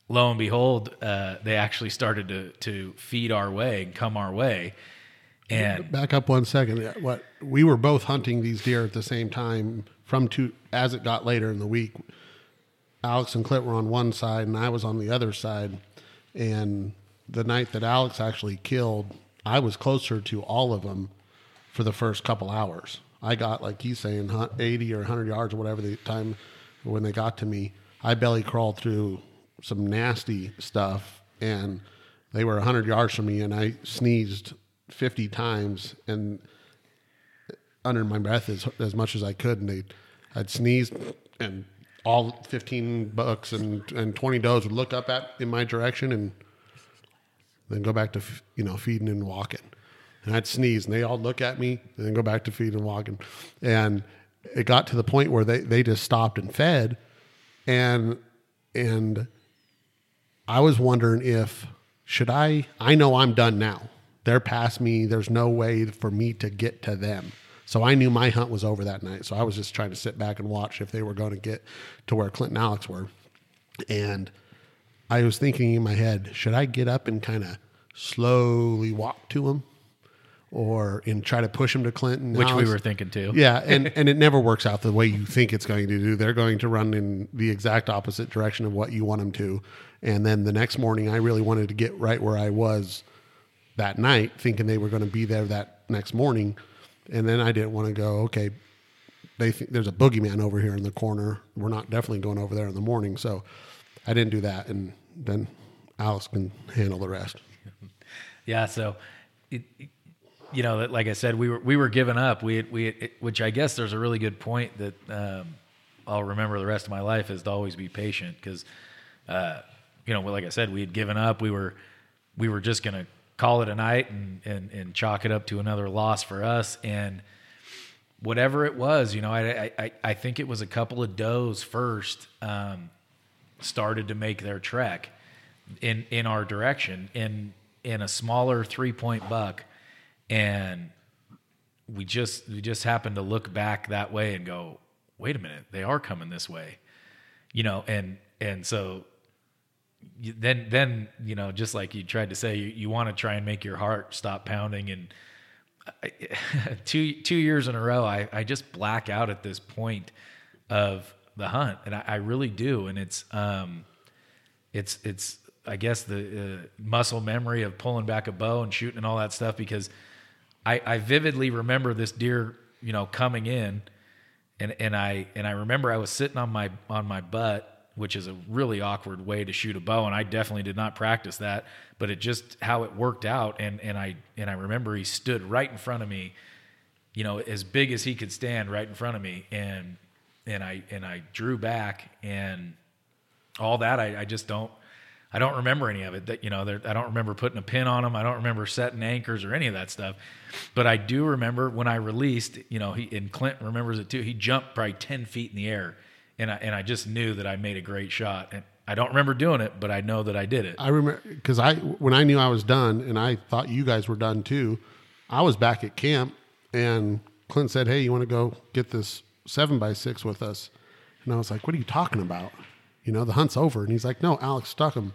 lo and behold, they actually started to feed our way and come our way. And back up 1 second. What we were both hunting these deer at the same time as it got later in the week. Alex and Clint were on one side and I was on the other side. And the night that Alex actually killed, I was closer to all of them for the first couple hours. I got, like he's saying, 80 or 100 yards or whatever the time when they got to me. I belly crawled through some nasty stuff, and they were 100 yards from me, and I sneezed 50 times and under my breath as much as I could, and I'd sneeze, and all 15 bucks and 20 does would look up at in my direction and then go back to, feeding and walking. And I'd sneeze, and they all look at me, and then go back to feeding and walking. And it got to the point where they just stopped and fed, and I was wondering if, I know I'm done now. They're past me. There's no way for me to get to them. So I knew my hunt was over that night. So I was just trying to sit back and watch if they were going to get to where Clint and Alex were. And I was thinking in my head, should I get up and kind of slowly walk to them? Or try to push them to Clinton. Which we were thinking too. Yeah, and it never works out the way you think it's going to do. They're going to run in the exact opposite direction of what you want them to. And then the next morning, I really wanted to get right where I was that night, thinking they were going to be there that next morning. And then I didn't want to go, okay, they think there's a boogeyman over here in the corner. We're not definitely going over there in the morning. So I didn't do that. And then Alice can handle the rest. Yeah, so... like I said, we were giving up. Which I guess there's a really good point that I'll remember the rest of my life is to always be patient because, like I said, we had given up. We were just gonna call it a night and chalk it up to another loss for us. And whatever it was, I think it was a couple of does first started to make their trek in our direction in a smaller 3-point buck. And we just happened to look back that way and go, wait a minute, they are coming this way, and so then, just like you tried to say, you want to try and make your heart stop pounding. And two years in a row, I just black out at this point of the hunt. And I really do. And it's I guess the muscle memory of pulling back a bow and shooting and all that stuff, because I vividly remember this deer, coming in, and I remember I was sitting on my butt, which is a really awkward way to shoot a bow. And I definitely did not practice that, but it just, how it worked out. And I remember he stood right in front of me, as big as he could stand right in front of me. And I drew back and all that. I don't remember any of it. I don't remember putting a pin on him. I don't remember setting anchors or any of that stuff. But I do remember when I released, and Clint remembers it too. He jumped probably 10 feet in the air, and I just knew that I made a great shot. And I don't remember doing it, but I know that I did it. I remember because when I knew I was done, and I thought you guys were done too. I was back at camp, and Clint said, "Hey, you want to go get this 7x6 with us?" And I was like, "What are you talking about? The hunt's over." And he's like, "No, Alex stuck him."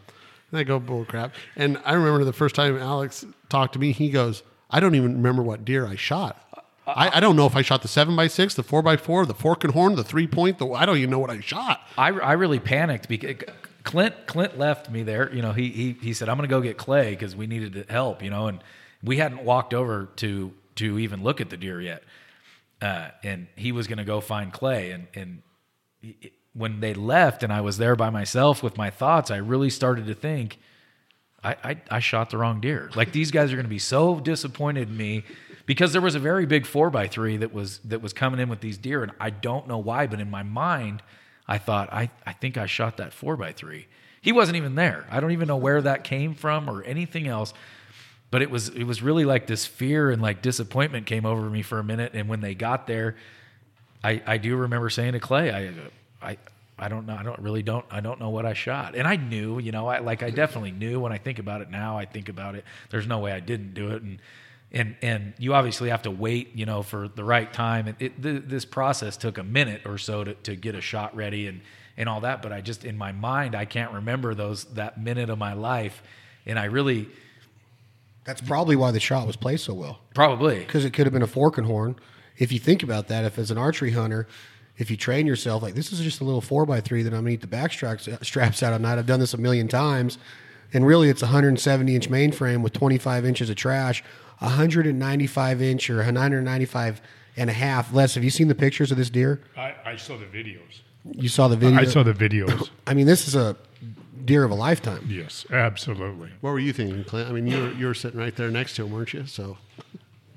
And I go, "Bull crap." And I remember the first time Alex talked to me, he goes, "I don't even remember what deer I shot. I don't know if I shot the 7x6, the 4x4, the fork and horn, the 3-point. I don't even know what I shot." I really panicked because Clint left me there. He said, "I'm going to go get Clay," because we needed help. And we hadn't walked over to even look at the deer yet, and he was going to go find Clay. When they left and I was there by myself with my thoughts, I really started to think, I shot the wrong deer. Like, these guys are going to be so disappointed in me, because there was a very big 4x3 that was coming in with these deer. And I don't know why, but in my mind, I thought, I think I shot that 4x3. He wasn't even there. I don't even know where that came from or anything else, but it was really like this fear and like disappointment came over me for a minute. And when they got there, I do remember saying to Clay, I don't know. I don't know what I shot. And I knew, I definitely knew. When I think about it now, I think about it, there's no way I didn't do it. And you obviously have to wait, for the right time. And this process took a minute or so to get a shot ready and all that. But I just, in my mind, I can't remember that minute of my life. And I really, that's probably why the shot was placed so well. Probably. 'Cause it could have been a fork and horn. If you think about that, if as an archery hunter, if you train yourself, like, this is just a little 4x3 that I'm going to eat the back straps out of night. I've done this a million times. And really, it's a 170-inch mainframe with 25 inches of trash, 195-inch or 995 and a half. Les, have you seen the pictures of this deer? I saw the videos. You saw the video? I saw the videos. I mean, this is a deer of a lifetime. Yes, absolutely. What were you thinking, Clint? I mean, you were sitting right there next to him, weren't you? So,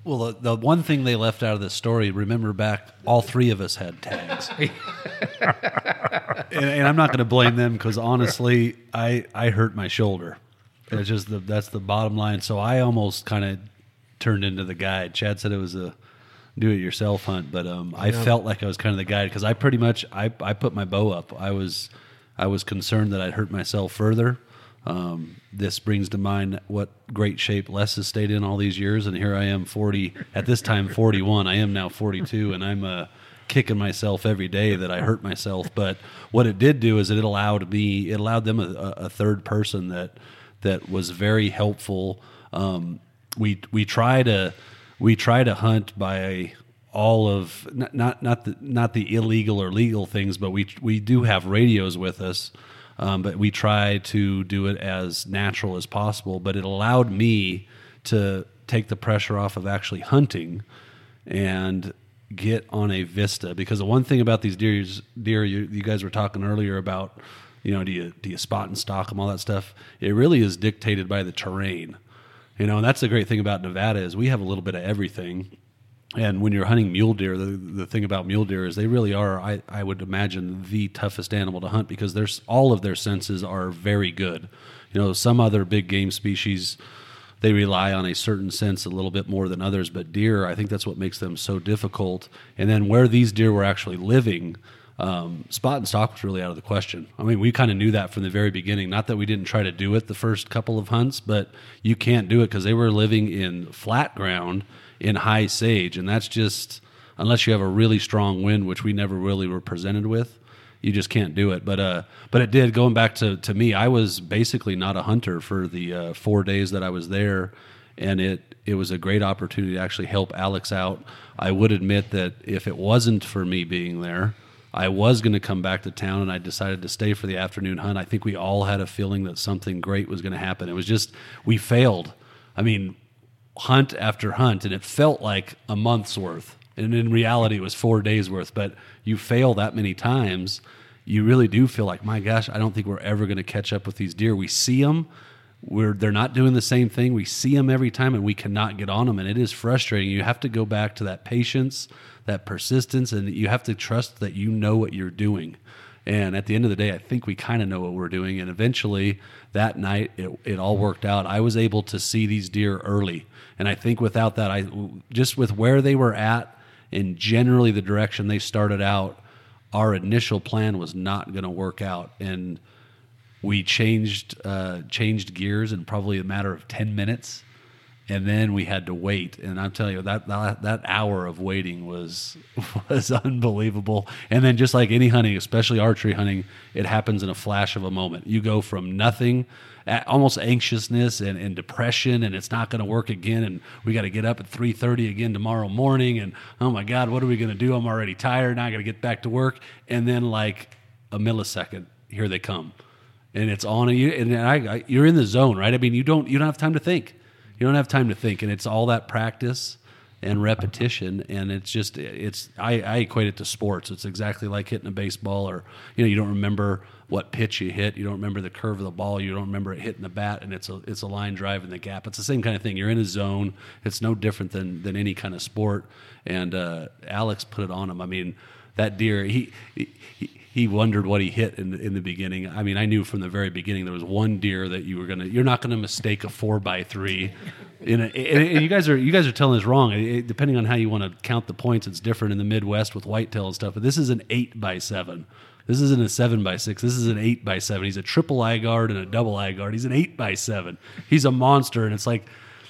well, the one thing they left out of this story, remember back, all three of us had tags. and I'm not going to blame them because, honestly, I hurt my shoulder. It's just that's the bottom line. So I almost kind of turned into the guide. Chad said it was a do-it-yourself hunt, but I felt like I was kind of the guide because I pretty much I put my bow up. I was concerned that I'd hurt myself further. This brings to mind what great shape Les has stayed in all these years, and here I am 40, at this time 41. I am now 42, and I'm kicking myself every day that I hurt myself. But what it did do is it allowed them a third person that was very helpful. We try to hunt by all of not the illegal or legal things, but we do have radios with us, but we try to do it as natural as possible. But it allowed me to take the pressure off of actually hunting and get on a vista, because the one thing about these deer you guys were talking earlier about, you know, do you spot and stalk them, all that stuff, it really is dictated by the terrain. You know, and that's the great thing about Nevada is we have a little bit of everything. And when you're hunting mule deer, the thing about mule deer is they really are, I would imagine, the toughest animal to hunt because all of their senses are very good. You know, some other big game species, they rely on a certain sense a little bit more than others. But deer, I think that's what makes them so difficult. And then where these deer were actually living, spot and stalk was really out of the question. I mean, we kind of knew that from the very beginning. Not that we didn't try to do it the first couple of hunts, but you can't do it because they were living in flat ground in high sage, and that's just, unless you have a really strong wind, which we never really were presented with, you just can't do it. But it did. Going back to me, I was basically not a hunter for the 4 days that I was there, and it was a great opportunity to actually help Alex out. I would admit that if it wasn't for me being there, I was going to come back to town, and I decided to stay for the afternoon hunt. I think we all had a feeling that something great was going to happen. It was just, we failed. I mean, hunt after hunt, and it felt like a month's worth. And in reality, it was 4 days worth. But you fail that many times, you really do feel like, my gosh, I don't think we're ever going to catch up with these deer. We see them. They're not doing the same thing. We see them every time, and we cannot get on them, and it is frustrating. You have to go back to that patience, that persistence, and you have to trust that you know what you're doing. And at the end of the day, I think we kind of know what we're doing, and eventually that night it all worked out. I was able to see these deer early, and I think without that, just with where they were at and generally the direction they started out, our initial plan was not going to work out, and we changed gears in probably a matter of 10 minutes, and then we had to wait. And I'm telling you, that hour of waiting was unbelievable. And then just like any hunting, especially archery hunting, it happens in a flash of a moment. You go from nothing, almost anxiousness and depression, and it's not going to work again, and we got to get up at 3:30 again tomorrow morning, and oh my God, what are we going to do? I'm already tired, now I got to get back to work. And then like a millisecond, here they come. And it's on you, and you're in the zone, right? I mean, you don't have time to think. You don't have time to think, and it's all that practice and repetition. And it's just, I equate it to sports. It's exactly like hitting a baseball, or you don't remember what pitch you hit, you don't remember the curve of the ball, you don't remember it hitting the bat, and it's a line drive in the gap. It's the same kind of thing. You're in a zone. It's no different than any kind of sport. And Alex put it on him. I mean, that deer, he wondered what he hit in the beginning. I mean, I knew from the very beginning there was one deer that you're not gonna mistake a 4x3. And you guys are telling us wrong. Depending on how you want to count the points, it's different in the Midwest with whitetail and stuff. But this is an 8x7. This isn't a 7x6. This is an 8x7. He's a triple eye guard and a double eye guard. He's an 8x7. He's a monster, and it's like,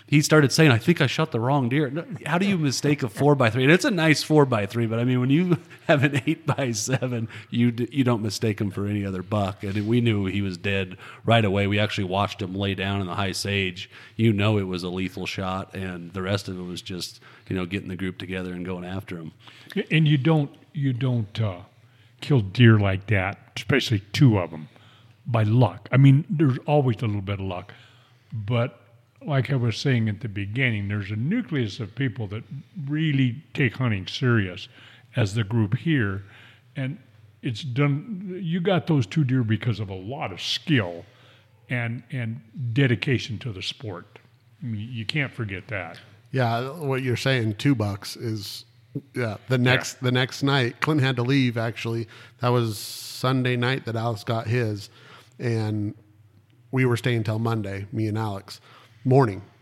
he started saying, I think I shot the wrong deer. How do you mistake a 4x3? And it's a nice 4x3, but I mean, when you have an 8x7, you don't mistake him for any other buck. And we knew he was dead right away. We actually watched him lay down in the high sage. You know, it was a lethal shot, and the rest of it was just, getting the group together and going after him. And you don't kill deer like that, especially two of them, by luck. I mean, there's always a little bit of luck, but like I was saying at the beginning, there's a nucleus of people that really take hunting serious as the group here. And it's done. You got those two deer because of a lot of skill and dedication to the sport. I mean, you can't forget that. Yeah, what you're saying, $2 is, yeah. The next night, Clint had to leave, actually. That was Sunday night that Alex got his. And we were staying till Monday, me and Alex. The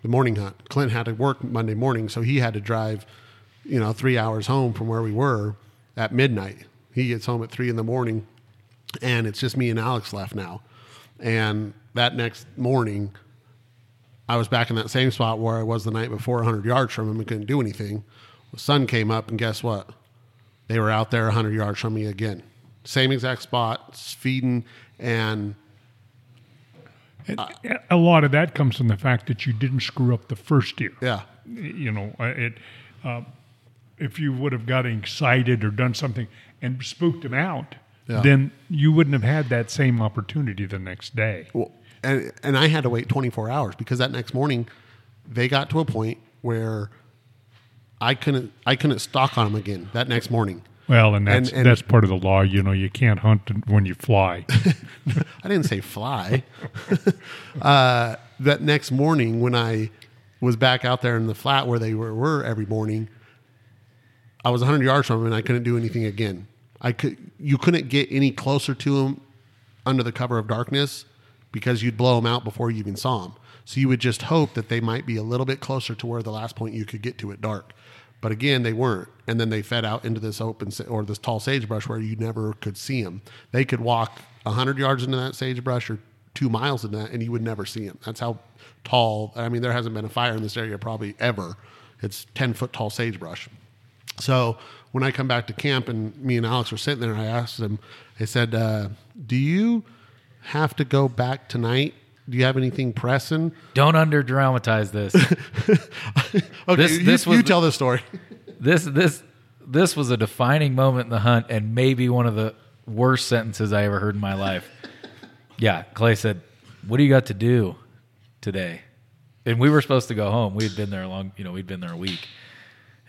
morning hunt. Clint had to work Monday morning, so he had to drive, 3 hours home from where we were at midnight. He gets home at 3 a.m, and it's just me and Alex left now. And that next morning, I was back in that same spot where I was the night before, 100 yards from him, and couldn't do anything. The sun came up, and guess what? They were out there 100 yards from me again. Same exact spot, feeding, and a lot of that comes from the fact that you didn't screw up the first year. Yeah. If you would have gotten excited or done something and spooked him out, then you wouldn't have had that same opportunity the next day. Well, and I had to wait 24 hours because that next morning they got to a point where I couldn't stalk on them again that next morning. Well, and that's part of the law. You can't hunt when you fly. I didn't say fly. That next morning when I was back out there in the flat where they were every morning, I was 100 yards from him, and I couldn't do anything again. You couldn't get any closer to him under the cover of darkness because you'd blow him out before you even saw him. So you would just hope that they might be a little bit closer to where the last point you could get to at dark. But again, they weren't. And then they fed out into this this tall sagebrush where you never could see them. They could walk 100 yards into that sagebrush or 2 miles into that, and you would never see them. That's how tall. I mean, there hasn't been a fire in this area probably ever. It's 10-foot tall sagebrush. So when I come back to camp and me and Alex were sitting there, I asked him, I said, do you have to go back tonight? Do you have anything pressing? Don't under-dramatize this. Okay, you tell this story. This was a defining moment in the hunt and maybe one of the worst sentences I ever heard in my life. Yeah, Clay said, what do you got to do today? And we were supposed to go home. We'd been there we'd been there a week.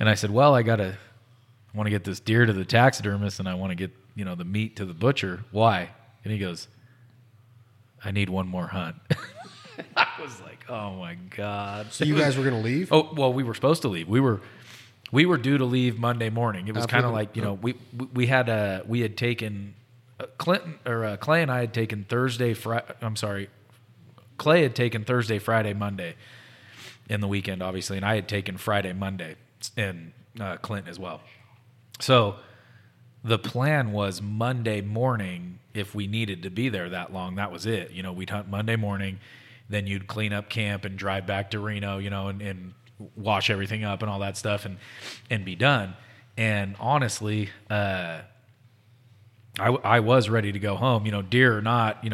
And I said, well, I want to get this deer to the taxidermist and I want to get, the meat to the butcher. Why? And he goes, I need one more hunt. I was like, oh my God. So you guys were going to leave? Oh, well, we were supposed to leave. We were due to leave Monday morning. It was kind of like, Clay and I had taken Clay had taken Thursday, Friday, Monday in the weekend, obviously. And I had taken Friday, Monday. And Clint as well. So the plan was Monday morning, if we needed to be there that long, that was it. We'd hunt Monday morning, then you'd clean up camp and drive back to Reno, and wash everything up and all that stuff and be done. And honestly, I was ready to go home, deer or not,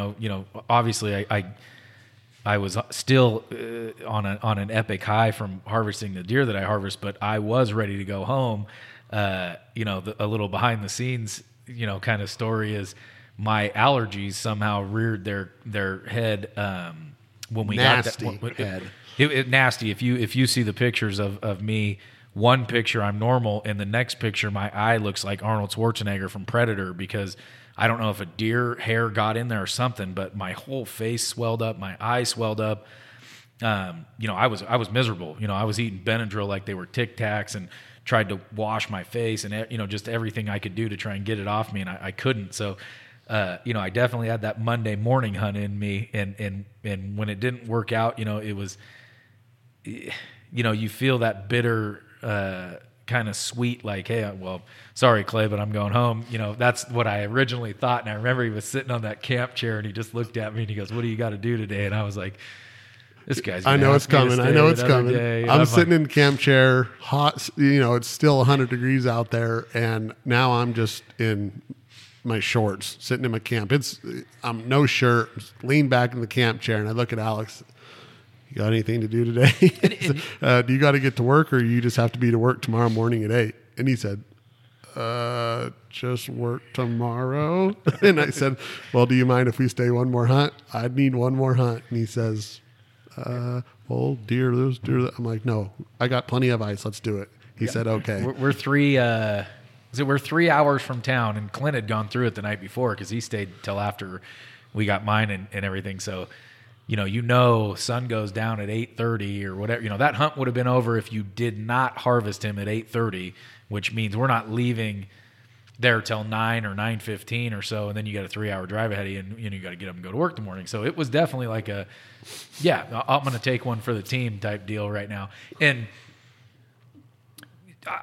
obviously I was still on an epic high from harvesting the deer that I harvest, but I was ready to go home. A little behind the scenes, kind of story is my allergies somehow reared their head when we got that head. It nasty. If you see the pictures of me, one picture I'm normal, and the next picture my eye looks like Arnold Schwarzenegger from Predator because. I don't know if a deer hair got in there or something, but my whole face swelled up, my eyes swelled up. I was miserable. I was eating Benadryl like they were Tic Tacs and tried to wash my face and just everything I could do to try and get it off me, and I couldn't. So, I definitely had that Monday morning hunt in me, and when it didn't work out, it was, you feel that bitter. Kind of sweet, like, hey, well, sorry, Clay, but I'm going home. That's what I originally thought. And I remember he was sitting on that camp chair and he just looked at me and he goes, what do you got to do today? And I was like, this guy's gonna ask me to stay. I know it's coming. I'm sitting in the camp chair, hot, it's still 100 degrees out there. And now I'm just in my shorts, sitting in my camp. I'm no shirt, lean back in the camp chair. And I look at Alex. You got anything to do today? Do you got to get to work or you just have to be to work tomorrow morning at 8? And he said, just work tomorrow. And I said, well, do you mind if we stay one more hunt? I need one more hunt. And he says, old deer, those deer. I'm like, no, I got plenty of ice. Let's do it. He said, okay. We're we're 3 hours from town, and Clint had gone through it the night before because he stayed till after we got mine and everything. So, you know, sun goes down at 8:30 or whatever. You know, that hunt would have been over if you did not harvest him at 8:30, which means we're not leaving there till 9 or 9:15 or so, and then you got a 3 hour drive ahead of you, and you got to get up and go to work in the morning. So it was definitely like a, I'm going to take one for the team type deal right now. And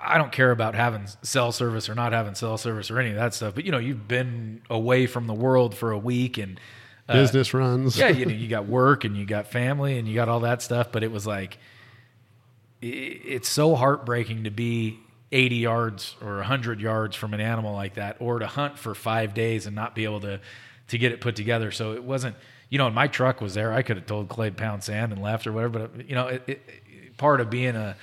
I don't care about having cell service or not having cell service or any of that stuff, but you've been away from the world for a week and business runs. Yeah, you got work and you got family and you got all that stuff, but it was like, it's so heartbreaking to be 80 yards or 100 yards from an animal like that, or to hunt for 5 days and not be able to get it put together. So it wasn't, and my truck was there. I could have told Clay pound sand and left or whatever, but part of being a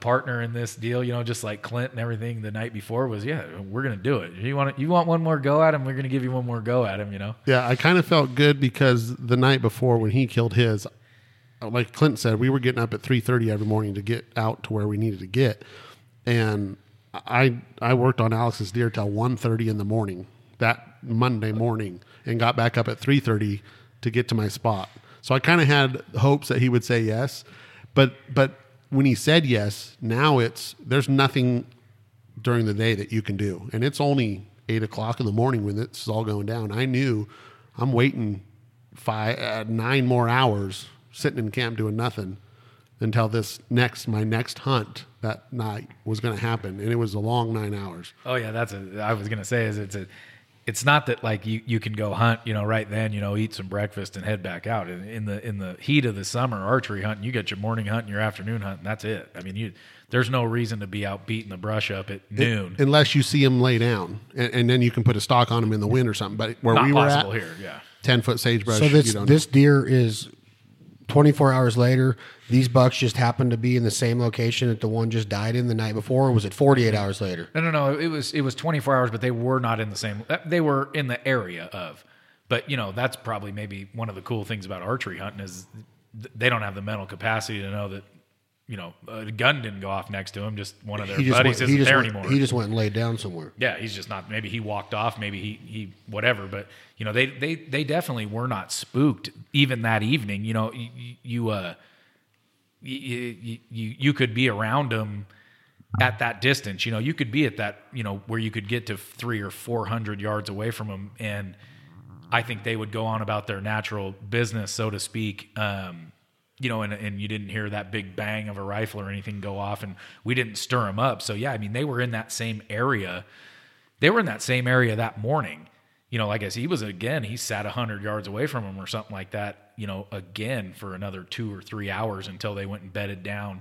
partner in this deal, just like Clint and everything the night before was, we're going to do it. You want one more go at him? We're going to give you one more go at him, Yeah, I kind of felt good because the night before when he killed his, like Clint said, we were getting up at 3:30 every morning to get out to where we needed to get. And I worked on Alex's deer till 1:30 in the morning, that Monday morning, and got back up at 3:30 to get to my spot. So I kind of had hopes that he would say yes. But when he said yes, now there's nothing during the day that you can do. And it's only 8 o'clock in the morning when this is all going down. I knew I'm waiting 9 more hours sitting in camp doing nothing until my next hunt that night was going to happen. And it was a long 9 hours. Oh, yeah, I was going to say it's not that like you can go hunt, right then, eat some breakfast and head back out. In the heat of the summer, archery hunting, you get your morning hunt and your afternoon hunt, and that's it. I mean, there's no reason to be out beating the brush up at noon. Unless you see them lay down, and then you can put a stalk on them in the wind or something. But where we were at, here, 10-foot sagebrush. So this deer is 24 hours later. These bucks just happened to be in the same location that the one just died in the night before, or was it 48 hours later? No. It was 24 hours, but they were not in the same. They were in the area of. But, that's probably maybe one of the cool things about archery hunting is they don't have the mental capacity to know that, a gun didn't go off next to him. Just one of their buddies isn't there anymore. He just went and laid down somewhere. Yeah, he's just not. Maybe he walked off. Maybe he whatever. But, they definitely were not spooked even that evening. You could be around them at that distance. You could be at that, where you could get to 300 or 400 yards away from them. And I think they would go on about their natural business, so to speak. And you didn't hear that big bang of a rifle or anything go off, and we didn't stir them up. So yeah, I mean, they were in that same area. They were in that same area that morning. Like I said, he sat 100 yards away from him or something like that, again for another 2 or 3 hours until they went and bedded down.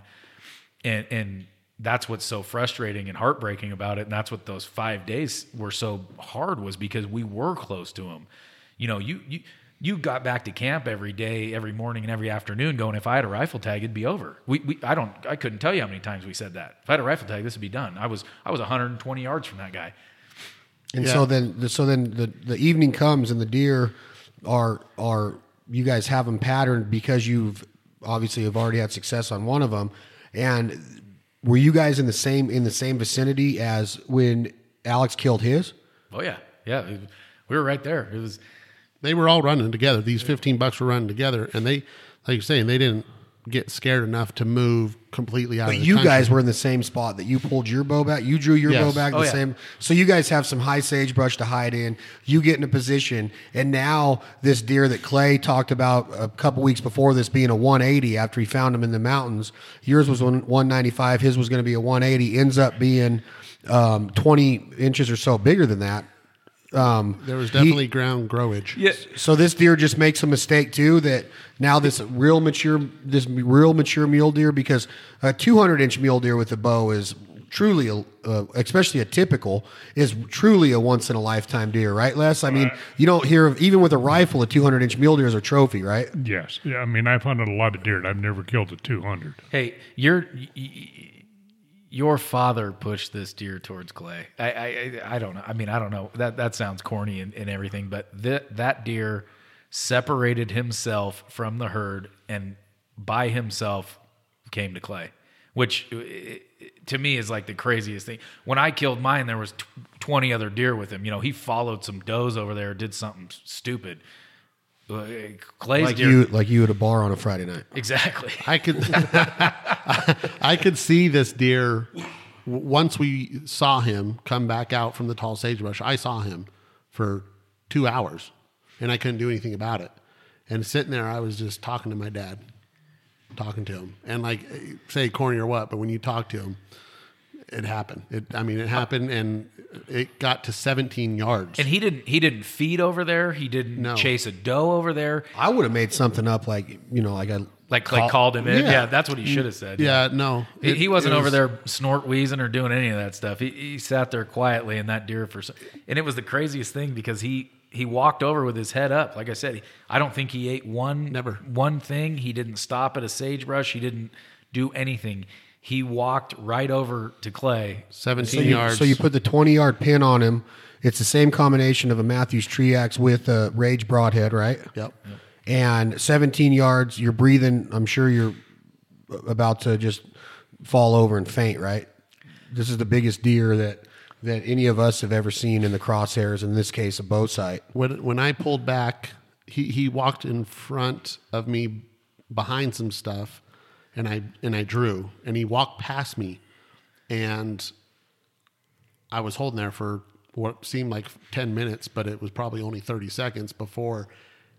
And that's what's so frustrating and heartbreaking about it. And that's what those 5 days were so hard, was because we were close to him. You got back to camp every day, every morning and every afternoon going, if I had a rifle tag, it'd be over. I couldn't tell you how many times we said that. If I had a rifle tag, this would be done. I was 120 yards from that guy. And so then the evening comes and the deer are you guys have them patterned because you've obviously have already had success on one of them. And were you guys in the same vicinity as when Alex killed his? Oh yeah. Yeah. We were right there. They were all running together. These 15 bucks were running together, and they, like you're saying, they didn't get scared enough to move completely out of the country. But you guys were in the same spot that you pulled your bow back. You drew your bow back the same. So you guys have some high sagebrush to hide in. You get in a position, and now this deer that Clay talked about a couple weeks before this being a 180 after he found him in the mountains. Yours was 195. His was going to be a 180. Ends up being 20 inches or so bigger than that. There was definitely ground growage. Yes. So this deer just makes a mistake too. That now this real mature mule deer, because a 200-inch mule deer with a bow is truly, especially a typical, is truly a once in a lifetime deer, right, Les? I mean, you don't hear of, even with a rifle, a 200-inch mule deer is a trophy, right? Yes. Yeah. I mean, I've hunted a lot of deer, and I've never killed a 200. Hey, Your father pushed this deer towards Clay. I don't know. I mean, I don't know. That sounds corny and everything, but that deer separated himself from the herd and by himself came to Clay, which to me is like the craziest thing. When I killed mine, there was 20 other deer with him. You know, he followed some does over there, did something stupid. Clay's like deer. Like you at a bar on a Friday night. Exactly. I could see this deer. Once we saw him come back out from the tall sagebrush, I saw him for 2 hours and I couldn't do anything about it. And sitting there, I was just talking to my dad, talking to him. And like, say corny or what, but when you talk to him, it happened. It happened and it got to 17 yards. And he didn't feed over there. He didn't chase a doe over there. I would have made something up like I called him in. Yeah, that's what he should have said. Yeah, no. He wasn't over there snort wheezing or doing any of that stuff. He sat there quietly in that deer and it was the craziest thing because he walked over with his head up. Like I said, I don't think he ate one thing. He didn't stop at a sagebrush. He didn't do anything. He walked right over to Clay, 17 yards. So you put the 20-yard pin on him. It's the same combination of a Mathews tree axe with a Rage broadhead, right? Yep. And 17 yards, you're breathing. I'm sure you're about to just fall over and faint, right? This is the biggest deer that any of us have ever seen in the crosshairs, in this case, a bow sight. When I pulled back, he walked in front of me behind some stuff. And I drew, and he walked past me, and I was holding there for what seemed like 10 minutes, but it was probably only 30 seconds before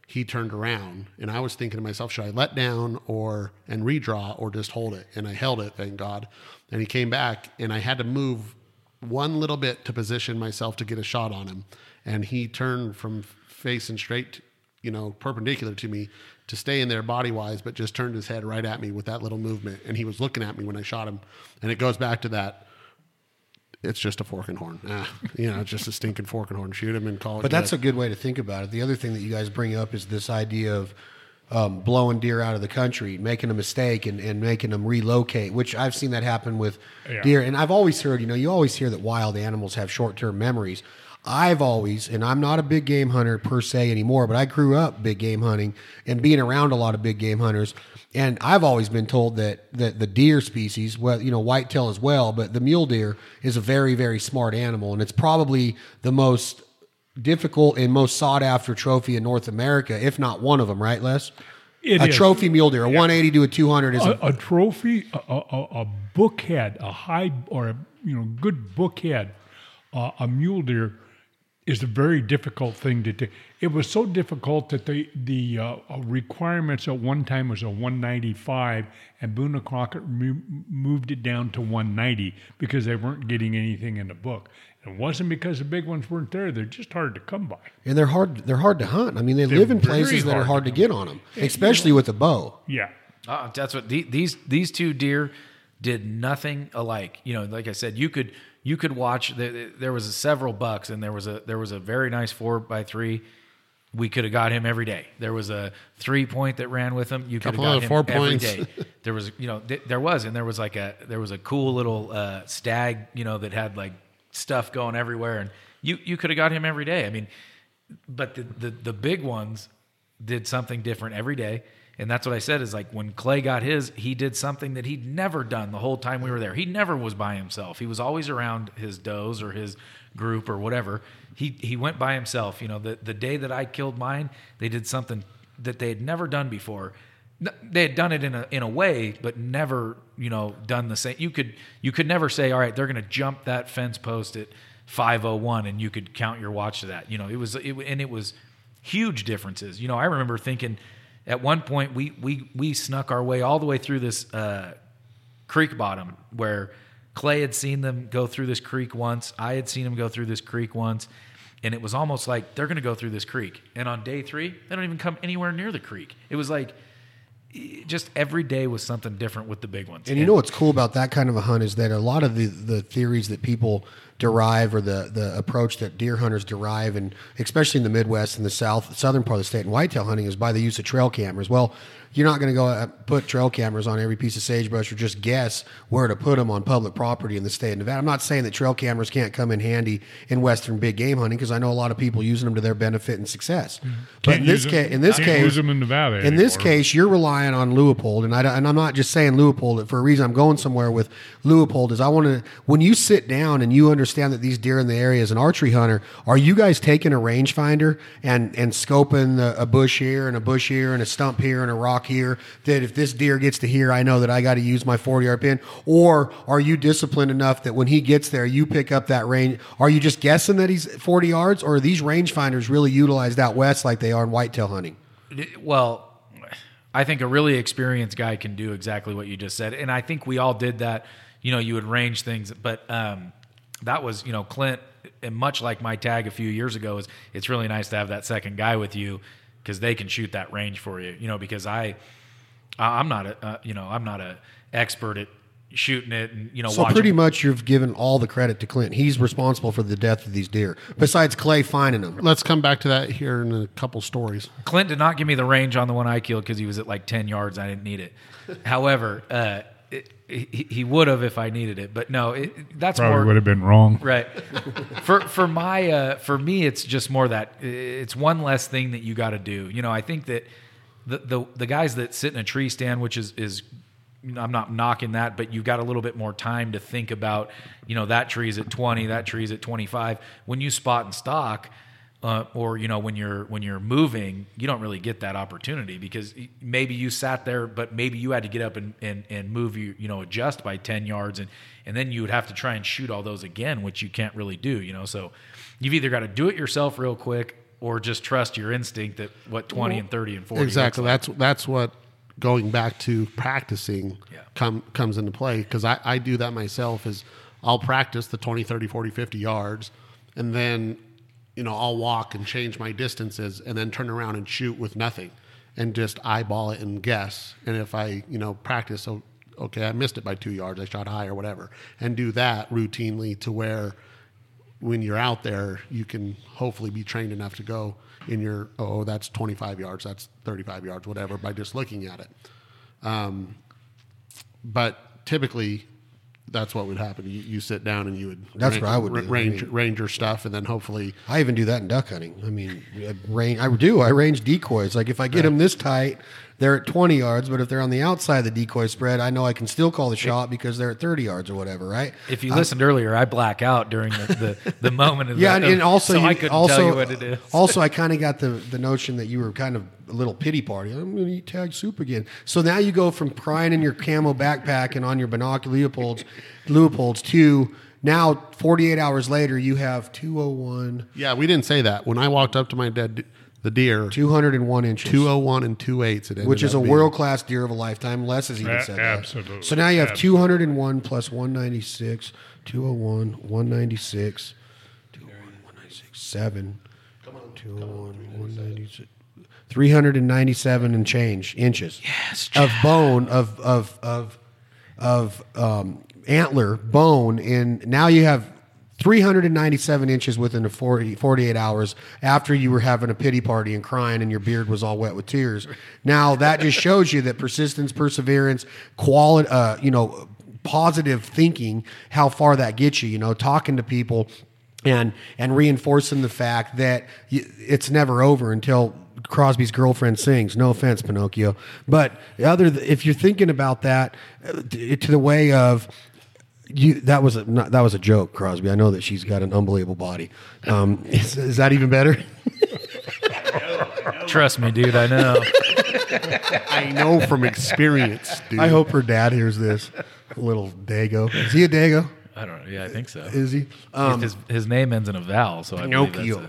he turned around. And I was thinking to myself, should I let down and redraw or just hold it? And I held it, thank God. And he came back, and I had to move one little bit to position myself to get a shot on him. And he turned from facing straight, perpendicular to me, to stay in there body-wise, but just turned his head right at me with that little movement. And he was looking at me when I shot him. And it goes back to that, it's just a fork and horn. It's just a stinking fork and horn. Shoot him and call it. But that's a good way to think about it. The other thing that you guys bring up is this idea of blowing deer out of the country, making a mistake and making them relocate, which I've seen that happen with deer. And I've always heard, you always hear that wild animals have short-term memories. And I'm not a big game hunter per se anymore, but I grew up big game hunting and being around a lot of big game hunters. And I've always been told that the deer species, well, whitetail as well, but the mule deer is a very, very smart animal. And it's probably the most difficult and most sought after trophy in North America, if not one of them, right, Les? It is. Trophy mule deer, a 180 to a 200 is a trophy, a book head, a high or a good book head, a mule deer is a very difficult thing to take. It was so difficult that the requirements at one time was a 195, and Boone and Crockett moved it down to 190 because they weren't getting anything in the book. It wasn't because the big ones weren't there. They're just hard to come by. And they're hard to hunt. I mean, they're live in places that are hard to get on them, especially with a bow. Yeah. That's what these two deer did nothing alike. Like I said, you could watch. There was several bucks, and there was a very nice 4x3. We could have got him every day. There was a 3-point that ran with him. You could have got him 4 points every day. There was, there was a cool little stag, that had like stuff going everywhere, and you could have got him every day. I mean, but the big ones did something different every day. And that's what I said is like when Clay got his, he did something that he'd never done the whole time we were there. He never was by himself. He was always around his does or his group or whatever. He went by himself. The day that I killed mine, they did something that they had never done before. They had done it in a way, but never, done the same. You could never say, all right, they're going to jump that fence post at 5:01 and you could count your watch to that. It was huge differences. I remember thinking, at one point, we snuck our way all the way through this creek bottom where Clay had seen them go through this creek once. I had seen them go through this creek once. And it was almost like they're going to go through this creek. And on day 3, they don't even come anywhere near the creek. It was like just every day was something different with the big ones. And what's cool about that kind of a hunt is that a lot of the theories that people derive, or the approach that deer hunters derive, and especially in the Midwest and the southern part of the state, and whitetail hunting, is by the use of trail cameras. Well, you're not going to go put trail cameras on every piece of sagebrush or just guess where to put them on public property in the state of Nevada. I'm not saying that trail cameras can't come in handy in western big game hunting, because I know a lot of people using them to their benefit and success. But in this case, you're relying on Leupold, and I'm not just saying Leupold for a reason. I'm going somewhere with Leupold. Is I want to, when you sit down and you understand that these deer in the area, as an archery hunter, are you guys taking a rangefinder and scoping a bush here and a bush here and a stump here and a rock here, that if this deer gets to here, I know that I got to use my 40-yard pin? Or are you disciplined enough that when he gets there, you pick up that range? Are you just guessing that he's 40 yards, or are these rangefinders really utilized out west like they are in whitetail hunting? Well, I think a really experienced guy can do exactly what you just said, and I think we all did that. You know, you would range things, but that was, you know, Clint, and much like my tag a few years ago, is it's really nice to have that second guy with you, because they can shoot that range for you, you know, because I'm not an expert at shooting it, and, you know, so watching. Pretty much you've given all the credit to Clint. He's responsible for the death of these deer, besides Clay finding them. Let's come back to that here in a couple stories. Clint did not give me the range on the one I killed because he was at like 10 yards. I didn't need it. However, he would have if I needed it, but no, that's probably more, would have been wrong. Right. For me, it's just more that it's one less thing that you got to do. You know, I think that the guys that sit in a tree stand, which is I'm not knocking that, but you've got a little bit more time to think about, you know, that tree's at 20, that tree's at 25. When you spot and stock, or, you know, when you're moving, you don't really get that opportunity, because maybe you sat there, but maybe you had to get up and move, you know, adjust by 10 yards. And then you would have to try and shoot all those again, which you can't really do, you know? So you've either got to do it yourself real quick, or just trust your instinct that what 20 and 30 and 40. Exactly. Like. That's what going back to practicing comes into play. 'Cause I do that myself, is I'll practice the 20, 30, 40, 50 yards. And then, you know, I'll walk and change my distances, and then turn around and shoot with nothing, and just eyeball it and guess. And if I, you know, practice, so okay, I missed it by 2 yards, I shot high or whatever, and do that routinely to where when you're out there, you can hopefully be trained enough to go in your, oh, that's 25 yards, that's 35 yards, whatever, by just looking at it. But typically, that's what would happen. You sit down and you would. That's what I would do. Range your stuff, and then hopefully. I even do that in duck hunting. I mean, I range decoys. Like if I get them this tight, they're at 20 yards, but if they're on the outside of the decoy spread, I know I can still call the shot because they're at 30 yards or whatever, right? If you listened earlier, I black out during the moment of that. Yeah, and also, so I couldn't tell you what it is. Also, I kind of got the notion that you were kind of a little pity party. I'm going to eat tag soup again. So now you go from prying in your camo backpack and on your binoculars, Leopold's to now 48 hours later, you have 201. Yeah, we didn't say that. When I walked up to my dead... The deer, 201 inches, 201 and 2/8, which is a world-class deer of a lifetime. Les has even said that. Absolutely. So now you have 201 plus 196, 201, 196, 201, 196, 7, 201, 196, 397 and change inches. Yes, of bone of antler bone. And now you have 397 inches within the 48 hours after you were having a pity party and crying and your beard was all wet with tears. Now that just shows you that persistence, perseverance, quality, positive thinking, how far that gets you, you know, talking to people and reinforcing the fact that it's never over until Crosby's girlfriend sings. No offense, Pinocchio. But if you're thinking about that to the way of, that was a joke, Crosby. I know that she's got an unbelievable body. Is that even better? I know. Trust me, dude. I know. I know from experience, dude. I hope her dad hears this. Little Dago. Is he a Dago? I don't know. Yeah, I think so. Is he? His name ends in a vowel, so Pinocchio.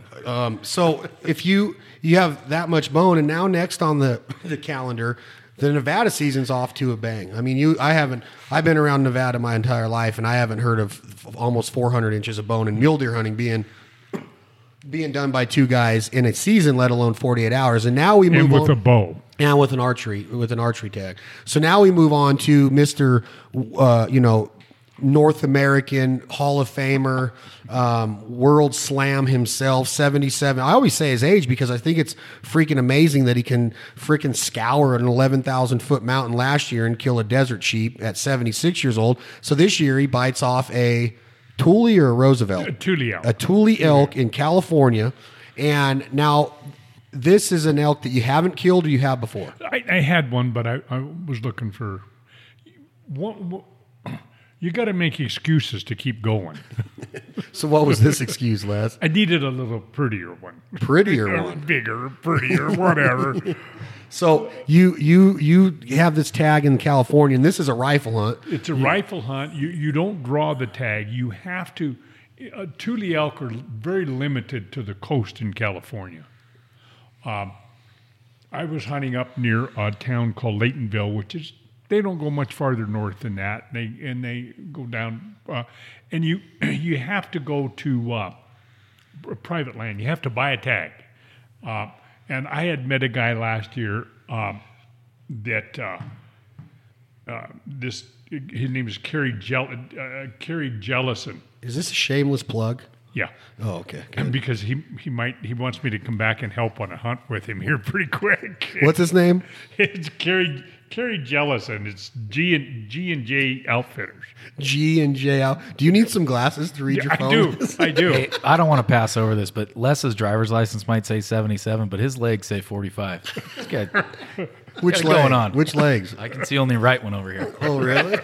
So if you have that much bone, and now next on the calendar. The Nevada season's off to a bang. I mean, I've been around Nevada my entire life, and I haven't heard of almost 400 inches of bone in mule deer hunting being done by two guys in a season, let alone 48 hours. And now we move on. With a bow. Now with an archery tag. So now we move on to Mr. North American Hall of Famer, World Slam himself, 77. I always say his age because I think it's freaking amazing that he can freaking scour an 11,000 foot mountain last year and kill a desert sheep at 76 years old. So this year he bites off a Tule or a Roosevelt? A Tule elk. A Tule elk in California. And now this is an elk that you haven't killed or you have before? I had one, but I was looking for... What you got to make excuses to keep going. So what was this excuse, Les? I needed a little prettier one. Prettier one? Bigger, prettier, whatever. So you have this tag in California, and this is a rifle hunt. It's a rifle hunt. You don't draw the tag. You have to. Tule elk are very limited to the coast in California. I was hunting up near a town called Laytonville, which is... They don't go much farther north than that. They go down, and you have to go to private land. You have to buy a tag. And I had met a guy last year his name is Carrie Jellison. Is this a shameless plug? Yeah. Oh, okay. Good. And because he wants me to come back and help on a hunt with him here pretty quick. What's his name? It's Carrie Jellison. It's G and J Outfitters. G and J Outfitters. Do you need some glasses to read your phone? I do. Hey, I don't want to pass over this, but Les's driver's license might say 77, but his legs say 45. This guy, what's going on? Which legs? I can see only right one over here. Oh, really?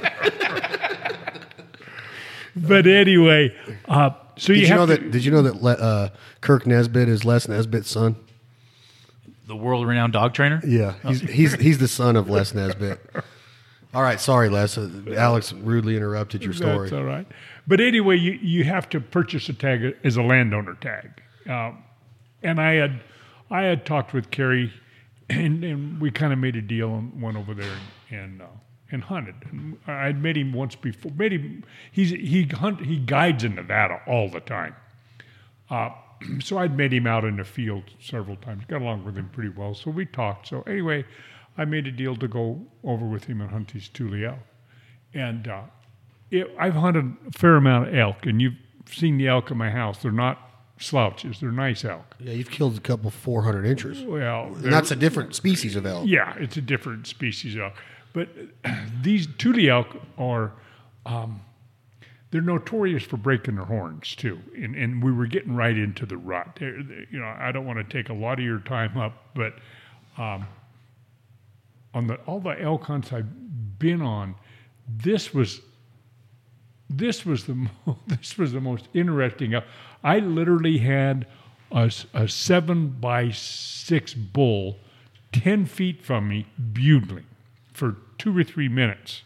But anyway, so did you know that Kirk Nesbitt is Les Nesbitt's son? The world-renowned dog trainer? Yeah, he's the son of Les Nesbitt. All right, sorry, Les. Alex rudely interrupted your story. That's all right. But anyway, you have to purchase a tag as a landowner tag. And I had talked with Carrie, and we kind of made a deal and went over there and hunted. And I'd met him once before. He guides in Nevada all the time. So I'd met him out in the field several times, got along with him pretty well, so we talked. So anyway, I made a deal to go over with him and hunt these Tule elk. And I've hunted a fair amount of elk, and you've seen the elk at my house. They're not slouches. They're nice elk. Yeah, you've killed a couple 400 inchers. Well, and that's a different species of elk. Yeah, it's a different species of elk. But these Tule elk are... they're notorious for breaking their horns too, and we were getting right into the rut. I don't want to take a lot of your time up, but on all the elk hunts I've been on, this was the most interesting. I literally had a 7x6 bull 10 feet from me bugling for 2 or 3 minutes.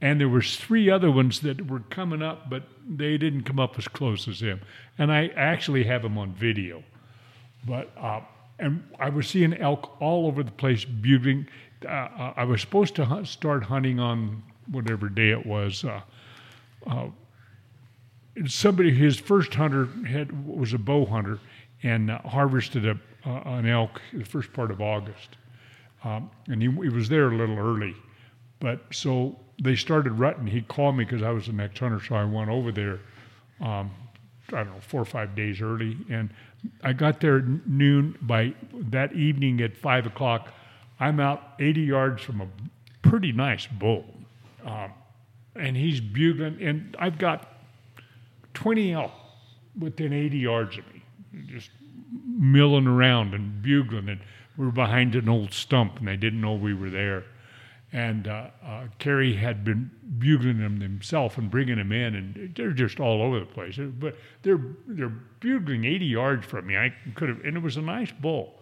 And there were 3 other ones that were coming up, but they didn't come up as close as him. And I actually have him on video. But and I was seeing elk all over the place bugling. I was supposed to start hunting on whatever day it was. His first hunter was a bow hunter and harvested an elk the first part of August. And he was there a little early. But so... They started rutting. He called me because I was the next hunter, so I went over there, 4 or 5 days early. And I got there at noon. By that evening at 5 o'clock, I'm out 80 yards from a pretty nice bull. And he's bugling. And I've got 20 elk within 80 yards of me, just milling around and bugling. And we're behind an old stump, and they didn't know we were there. And Carrie had been bugling them himself and bringing them in, and they're just all over the place. But they're bugling 80 yards from me. I could have, and it was a nice bull,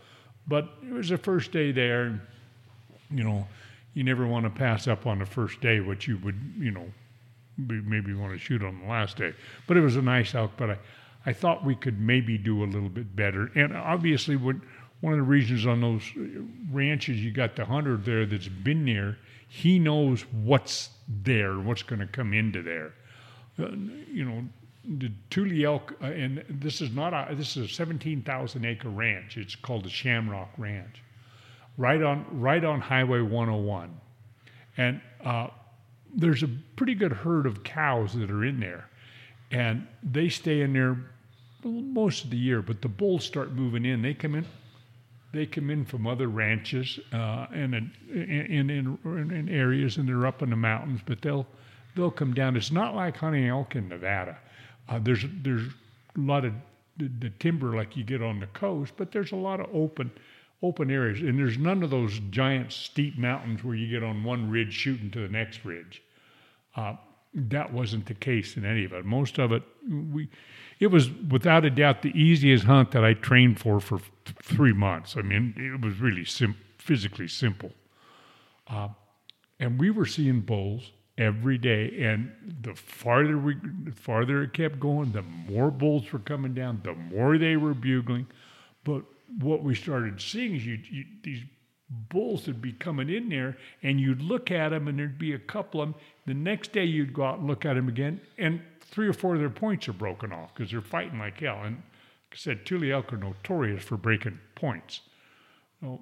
but it was the first day there. And, you never want to pass up on the first day what you would, maybe want to shoot on the last day. But it was a nice elk. But I thought we could maybe do a little bit better. And obviously, one of the reasons on those ranches you got the hunter there that's been there, he knows what's there, what's going to come into there. The Tule elk, and this is a 17,000 acre ranch. It's called the Shamrock Ranch, right on Highway 101, and there's a pretty good herd of cows that are in there, and they stay in there most of the year, but the bulls start moving in. They come in from other ranches and in areas, and they're up in the mountains, but they'll come down. It's not like hunting elk in Nevada. There's a lot of the timber like you get on the coast, but there's a lot of open areas, and there's none of those giant steep mountains where you get on one ridge shooting to the next ridge. That wasn't the case in any of it. Most of it, it was without a doubt the easiest hunt that I trained for 3 months. I mean, it was really physically simple. And we were seeing bulls every day, and the farther it kept going, the more bulls were coming down, the more they were bugling. But what we started seeing is these bulls would be coming in there, and you'd look at them, and there'd be a couple of them. The next day, you'd go out and look at them again, and 3 or 4 of their points are broken off because they're fighting like hell. And like I said, Tule elk are notorious for breaking points. So,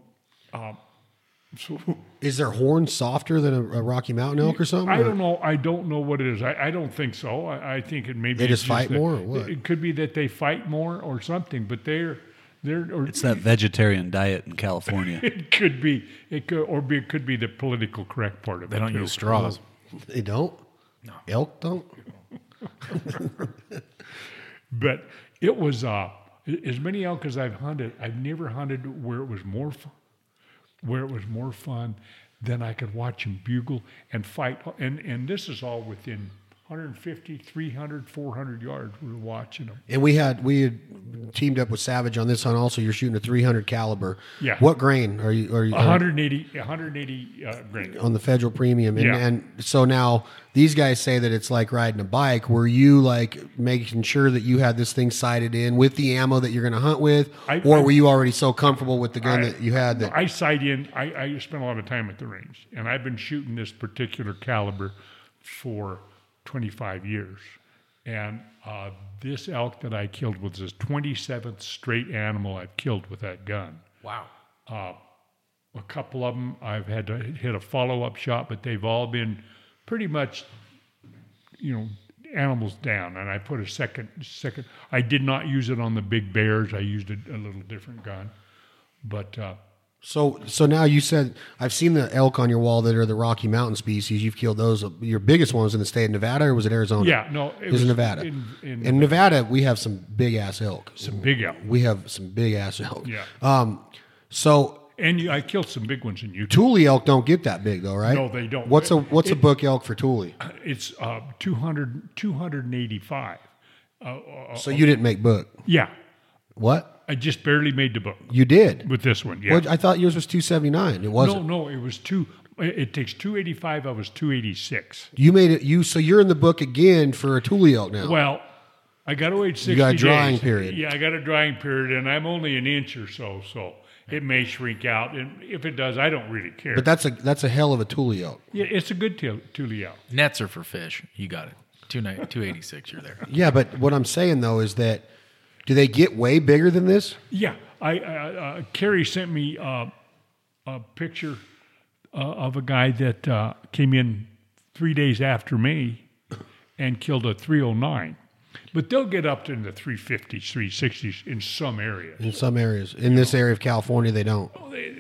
is their horn softer than a Rocky Mountain elk or something? I don't know. I don't know what it is. I don't think so. I think it maybe they just fight more, or what? It could be that they fight more or something, but it's that vegetarian diet in California. It could be. It could be the political correct part of it. They don't use straws. They don't? No. Elk don't? But it was, as many elk as I've hunted, I've never hunted where it was more fun than I could watch them bugle and fight. And this is all within 150, 300, 400 yards. We were watching them. And we had teamed up with Savage on this hunt also. You're shooting a 300 caliber. Yeah. What grain are you 180 grain. On the Federal Premium. And, yeah. And so now these guys say that it's like riding a bike. Were you like making sure that you had this thing sighted in with the ammo that you're going to hunt with? Or were you already so comfortable with the gun that you had? That I sight in. I spent a lot of time at the range. And I've been shooting this particular caliber for 25 years, and this elk that I killed was his 27th straight animal I've killed with that gun. Wow. A couple of them I've had to hit a follow-up shot, but they've all been pretty much, animals down, and I put a second. I did not use it on the big bears. I used a little different gun, but... So now you said, I've seen the elk on your wall that are the Rocky Mountain species. You've killed those. Your biggest one was in the state of Nevada, or was it Arizona? Yeah, no. It was in Nevada. In Nevada, we have some big-ass elk. We have some big-ass elk. Yeah. I killed some big ones in Utah. Tule elk don't get that big, though, right? No, they don't. What's a buck elk for Tule? It's 285. So you didn't make buck? Yeah. What? I just barely made the book. You did? With this one, yeah. Well, I thought yours was 279. It wasn't. No, it was two. It takes 285. I was 286. You made it. So you're in the book again for a Tule elk now. Well, I got to wait 60 days. You got a drying period. Yeah, I got a drying period, and I'm only an inch or so, it may shrink out. And if it does, I don't really care. But that's a hell of a Tule elk. Yeah, it's a good Tule elk. Nets are for fish. You got it. 286, you're there. Yeah, but what I'm saying, though, is that do they get way bigger than this? Yeah. Carrie sent me a picture of a guy that came in 3 days after me and killed a 309. But they'll get up to in the 350s, 360s in some areas. In some areas. In this area of California, they don't.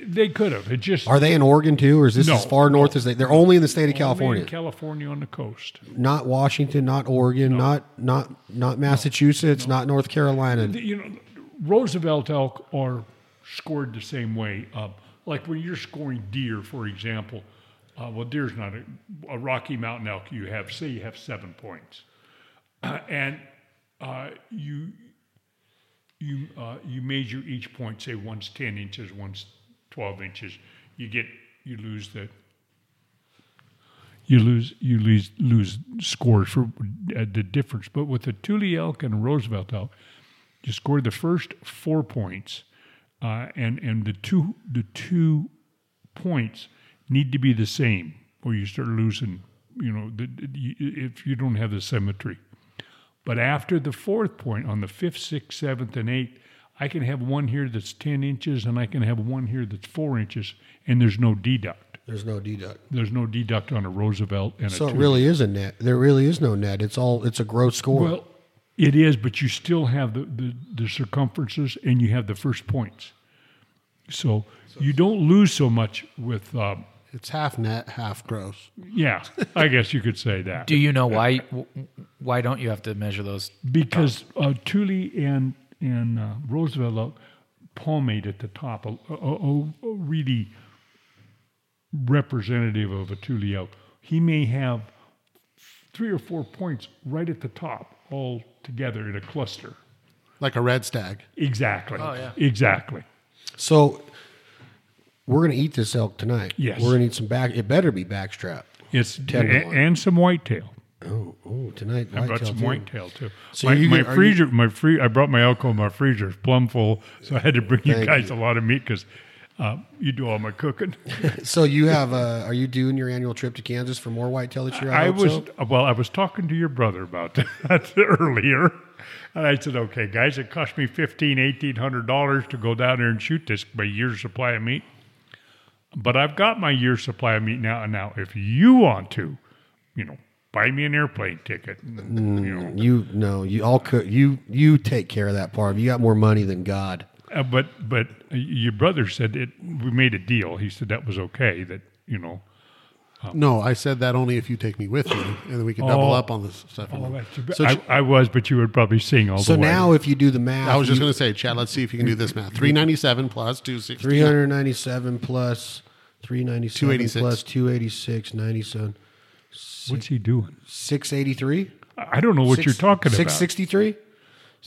They could have. It just Are they in Oregon, too, or is this as far north as they... They're only in the state of California. In California on the coast. Not Washington, not Oregon, not Massachusetts, not North Carolina. Roosevelt elk are scored the same way. Like when you're scoring deer, for example, deer's not a Rocky Mountain elk. You have, say you have 7 points. You measure each point. Say one's 10 inches, one's 12 inches. You lose scores for the difference. But with the Tule elk and a Roosevelt elk, you scored the first 4 points, and the two points need to be the same, or you start losing. If you don't have the symmetry. But after the 4th point, on the 5th, 6th, 7th, and 8th, I can have one here that's 10 inches, and I can have one here that's 4 inches, and there's no deduct. There's no deduct. There's no deduct on a Roosevelt and so a. So it really is a net. There really is no net. It's a gross score. Well, it is, but you still have the circumferences and you have the first points. So you don't lose so much with. It's half net, half gross. Yeah, I guess you could say that. Do you know why don't you have to measure those? Because Thule and Roosevelt palmate at the top, a really representative of a Thule elk. He may have 3 or 4 points right at the top all together in a cluster. Like a red stag. Exactly. Oh, yeah. Exactly. So we're going to eat this elk tonight. Yes. We're going to eat some back. It better be backstrap. It's tenderloin. And some whitetail. Oh, tonight I brought some whitetail too. So I brought my elk home. My freezer is plumb full, so I had to bring you guys a lot of meat because you do all my cooking. So you have? Are you doing your annual trip to Kansas for more whitetail this year? I was talking to your brother about that earlier, and I said, "Okay, guys, it cost me $1,500 to go down there and shoot this my year's supply of meat, but I've got my year's supply of meat now. And now, if you want to, buy me an airplane ticket. You take care of that part. You got more money than God." But your brother said we made a deal. He said that was okay. That No, I said that only if you take me with you, and then we can double up on this stuff. I was, but you would probably sing all the way. So now, if you do the math, I was just going to say, Chad, let's see if you can do this math. 397 plus 260. 397 plus 397 286. Plus 286 97. What's he doing? 683? I don't know what you're talking about. 663?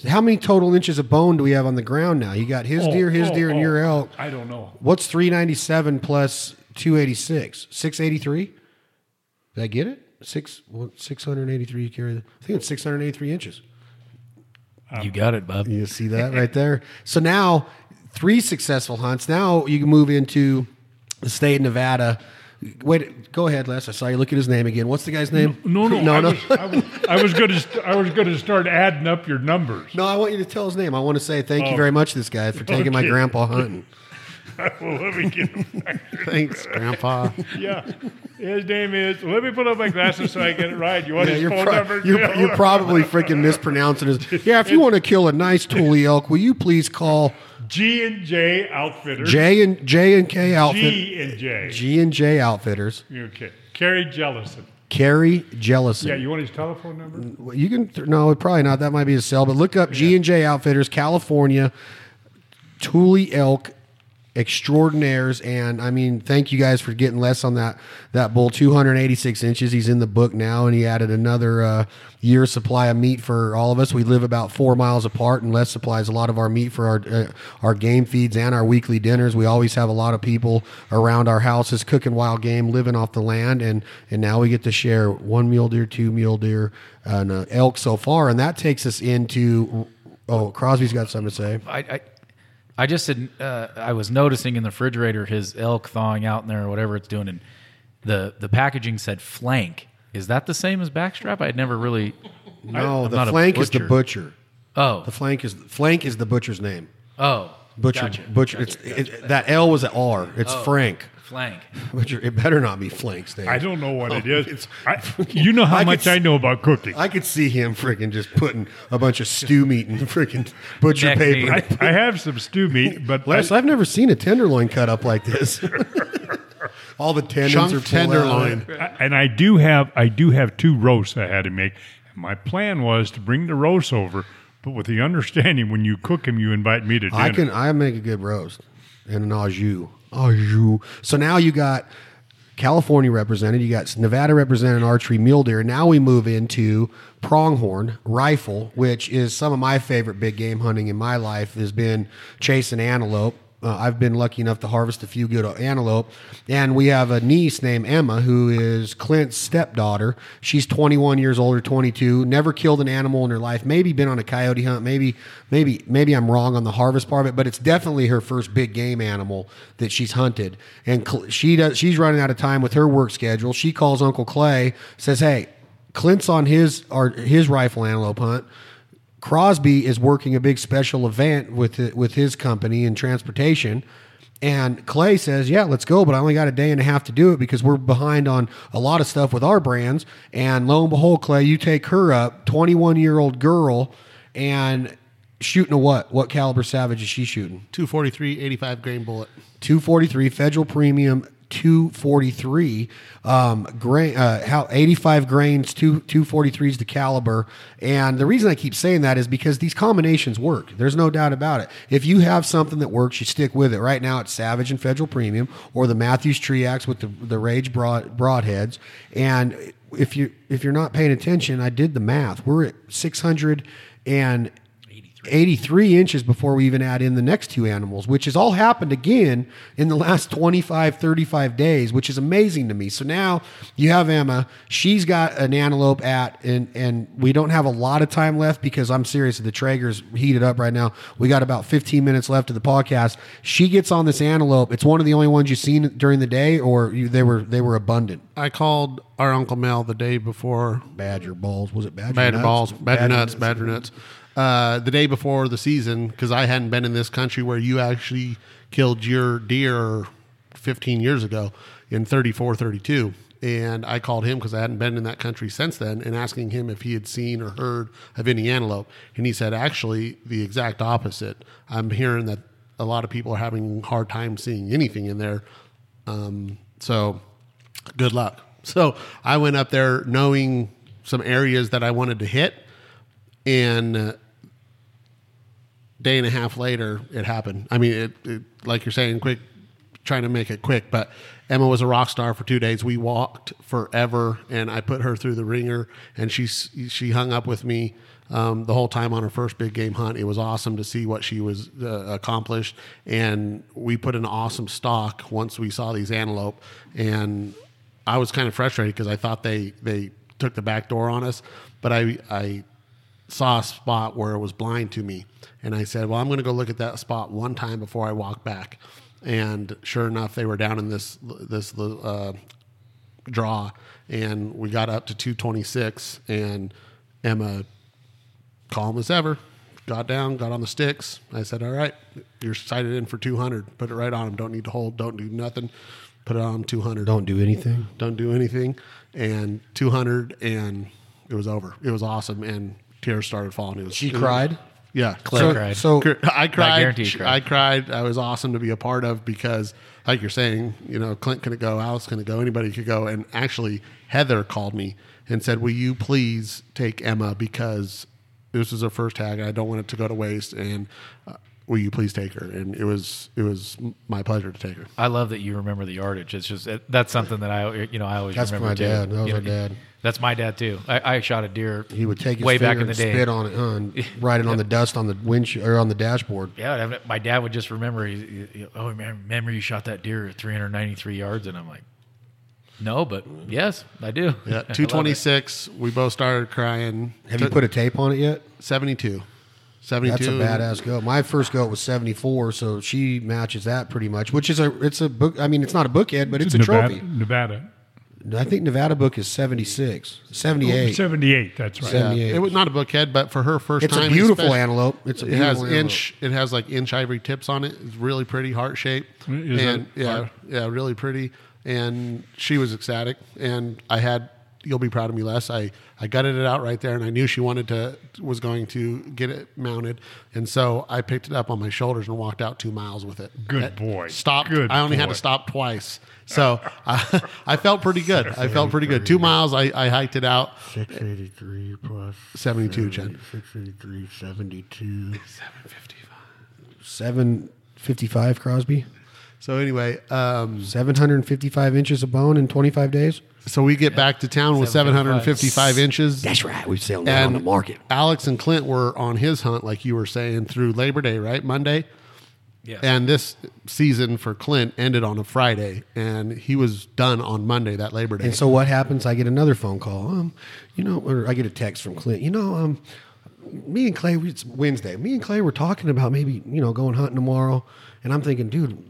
How many total inches of bone do we have on the ground now? You got his deer, and your elk. I don't know. What's 397 plus 286? 683? Did I get it? 683. I think it's 683 inches. You got it, Bob. You see that right there? So now, 3 successful hunts. Now you can move into the state of Nevada. Wait, go ahead, Les. I saw you look at his name again. What's the guy's name? No. I was going to start adding up your numbers. No, I want you to tell his name. I want to say thank you very much, this guy, for taking my grandpa hunting. Well, let me get him back. Thanks, Grandpa. Yeah. His name is... Let me put up my glasses so I get it right. You want his phone number? You're probably freaking mispronouncing his... Yeah, if you want to kill a nice Thule elk, will you please call... G and J Outfitters. J and K Outfitters. G and J Outfitters. Okay. Carrie Jellison. Yeah, you want his telephone number? You can... No, probably not. That might be a sell, but look up G and J Outfitters, California, Thule elk extraordinaires, and I mean, thank you guys for getting Les on that bull. 286 inches. He's in the book now, and he added another year's supply of meat for all of us. We live about 4 miles apart, and Les supplies a lot of our meat for our game feeds and our weekly dinners. We always have a lot of people around our houses cooking wild game, living off the land, and now we get to share 1 mule deer, 2 mule deer, and elk so far, and that takes us into... Oh, Crosby's got something to say. I just said I was noticing in the refrigerator his elk thawing out in there or whatever it's doing, and the packaging said flank. Is that the same as backstrap? I'd never really... No, the flank is the butcher. Oh, the flank is the butcher's name. Oh, butcher. Gotcha. That L was an R. It's Frank. Flank. Butcher. It better not be Flank's name. I don't know what it is. I know about cooking. I could see him freaking just putting a bunch of stew meat in freaking butcher neck paper. I have some stew meat, but I've never seen a tenderloin cut up like this. All the tendons are tenderloin. And I do have 2 roasts I had to make. My plan was to bring the roasts over, but with the understanding when you cook them, you invite me to dinner. I make a good roast and an au jus. So now you got California represented, you got Nevada represented, archery, mule deer. Now we move into pronghorn rifle, which is some of my favorite big game hunting in my life, has been chasing antelope. I've been lucky enough to harvest a few good antelope. And we have a niece named Emma, who is Clint's stepdaughter. She's 21 years old or 22, never killed an animal in her life, maybe been on a coyote hunt, maybe I'm wrong on the harvest part of it, but it's definitely her first big game animal that she's hunted. And she's running out of time with her work schedule. She calls Uncle Clay, says, hey, Clint's on his rifle antelope hunt. Crosby is working a big special event with his company in transportation. And Clay says, yeah, let's go, but I only got a day and a half to do it because we're behind on a lot of stuff with our brands. And lo and behold, Clay, you take her up, 21-year-old girl, and shooting a what? What caliber Savage is she shooting? 243, 85 grain bullet. 243, Federal Premium, 243 grain, how 85 grains, 243 is the caliber. And the reason I keep saying that is because these combinations work. There's no doubt about it. If you have something that works, you stick with it. Right now it's Savage and Federal Premium, or the Mathews Triax with the Rage broadheads. And if you're not paying attention, I did the math. We're at 683 inches before we even add in the next two animals, which has all happened again in the last 25, 35 days, which is amazing to me. So now you have Emma. She's got an antelope at, and we don't have a lot of time left because I'm serious. The Traeger's heated up right now. We got about 15 minutes left of the podcast. She gets on this antelope. It's one of the only ones you've seen during the day, or they were abundant. I called our Uncle Mel the day before. Badger balls. Was it badger? Badger nuts? Balls. Badger nuts. The day before the season, because I hadn't been in this country where you actually killed your deer 15 years ago in 34, 32. And I called him because I hadn't been in that country since then, and asking him if he had seen or heard of any antelope. And he said, actually, the exact opposite. I'm hearing that a lot of people are having a hard time seeing anything in there. So good luck. So I went up there knowing some areas that I wanted to hit, and day and a half later, it happened. I mean, it like you're saying, quick, trying to make it quick. But Emma was a rock star for 2 days. We walked forever, and I put her through the ringer, and she hung up with me the whole time on her first big game hunt. It was awesome to see what she was accomplished, and we put an awesome stock once we saw these antelope. And I was kind of frustrated because I thought they took the back door on us, but I saw a spot where it was blind to me. And I said, well, I'm going to go look at that spot one time before I walk back. And sure enough, they were down in this draw, and we got up to 226, and Emma, calm as ever, got down, got on the sticks. I said, all right, you're sighted in for 200. Put it right on him. Don't need to hold. Don't do nothing. Put it on him, 200. Don't do anything. Don't do anything. And 200, and it was over. It was awesome. And tears started falling. She cried. Yeah, Claire cried. So I cried. I cried. I was awesome to be a part of because, like you're saying, you know, Clint couldn't go, Alice couldn't go, anybody could go. And actually, Heather called me and said, "Will you please take Emma because this is her first tag? I don't want it to go to waste. And will you please take her?" And it was my pleasure to take her. I love that you remember the yardage. It's just that's something that I always remember too. That's my dad. That was our dad. That's my dad too. I shot a deer. He would take his way back in the day, spit on it, and write it on the dust on the windshield or on the dashboard. Yeah, my dad would just remember. Remember you shot that deer at 393 yards, and I'm like, no, but yes, I do. Yeah, 226. We both started crying. Have you put a tape on it yet? 72. That's a badass goat. My first goat was 74, so she matches that pretty much, which is a book. I mean, it's not a bookhead, but it's a trophy. Nevada. I think Nevada book is 76, 78. 78, that's right. 78. Yeah. It was not a bookhead, but for her first time. It's a beautiful antelope. It has like inch ivory tips on it. It's really pretty, heart shape. Really pretty. And she was ecstatic. And I had, you'll be proud of me, Les. I gutted it out right there, and I knew she was going to get it mounted. And so I picked it up on my shoulders and walked out 2 miles with it. Good boy. Stopped. Good I only boy. Had to stop twice. So I felt pretty good. I felt pretty good. 2 miles, I hiked it out. 683 plus 72, Jen. 683, 72. 755. 755, Crosby. So anyway, 755 inches of bone in 25 days. So we get back to town with 755 inches. That's right. We sell that on the market. Alex and Clint were on his hunt, like you were saying, through Labor Day, right? Monday. Yeah. And this season for Clint ended on a Friday, and he was done on Monday, that Labor Day. And so what happens? I get another phone call. Or I get a text from Clint. Me and Clay, it's Wednesday. Me and Clay were talking about maybe going hunting tomorrow, and I'm thinking, dude,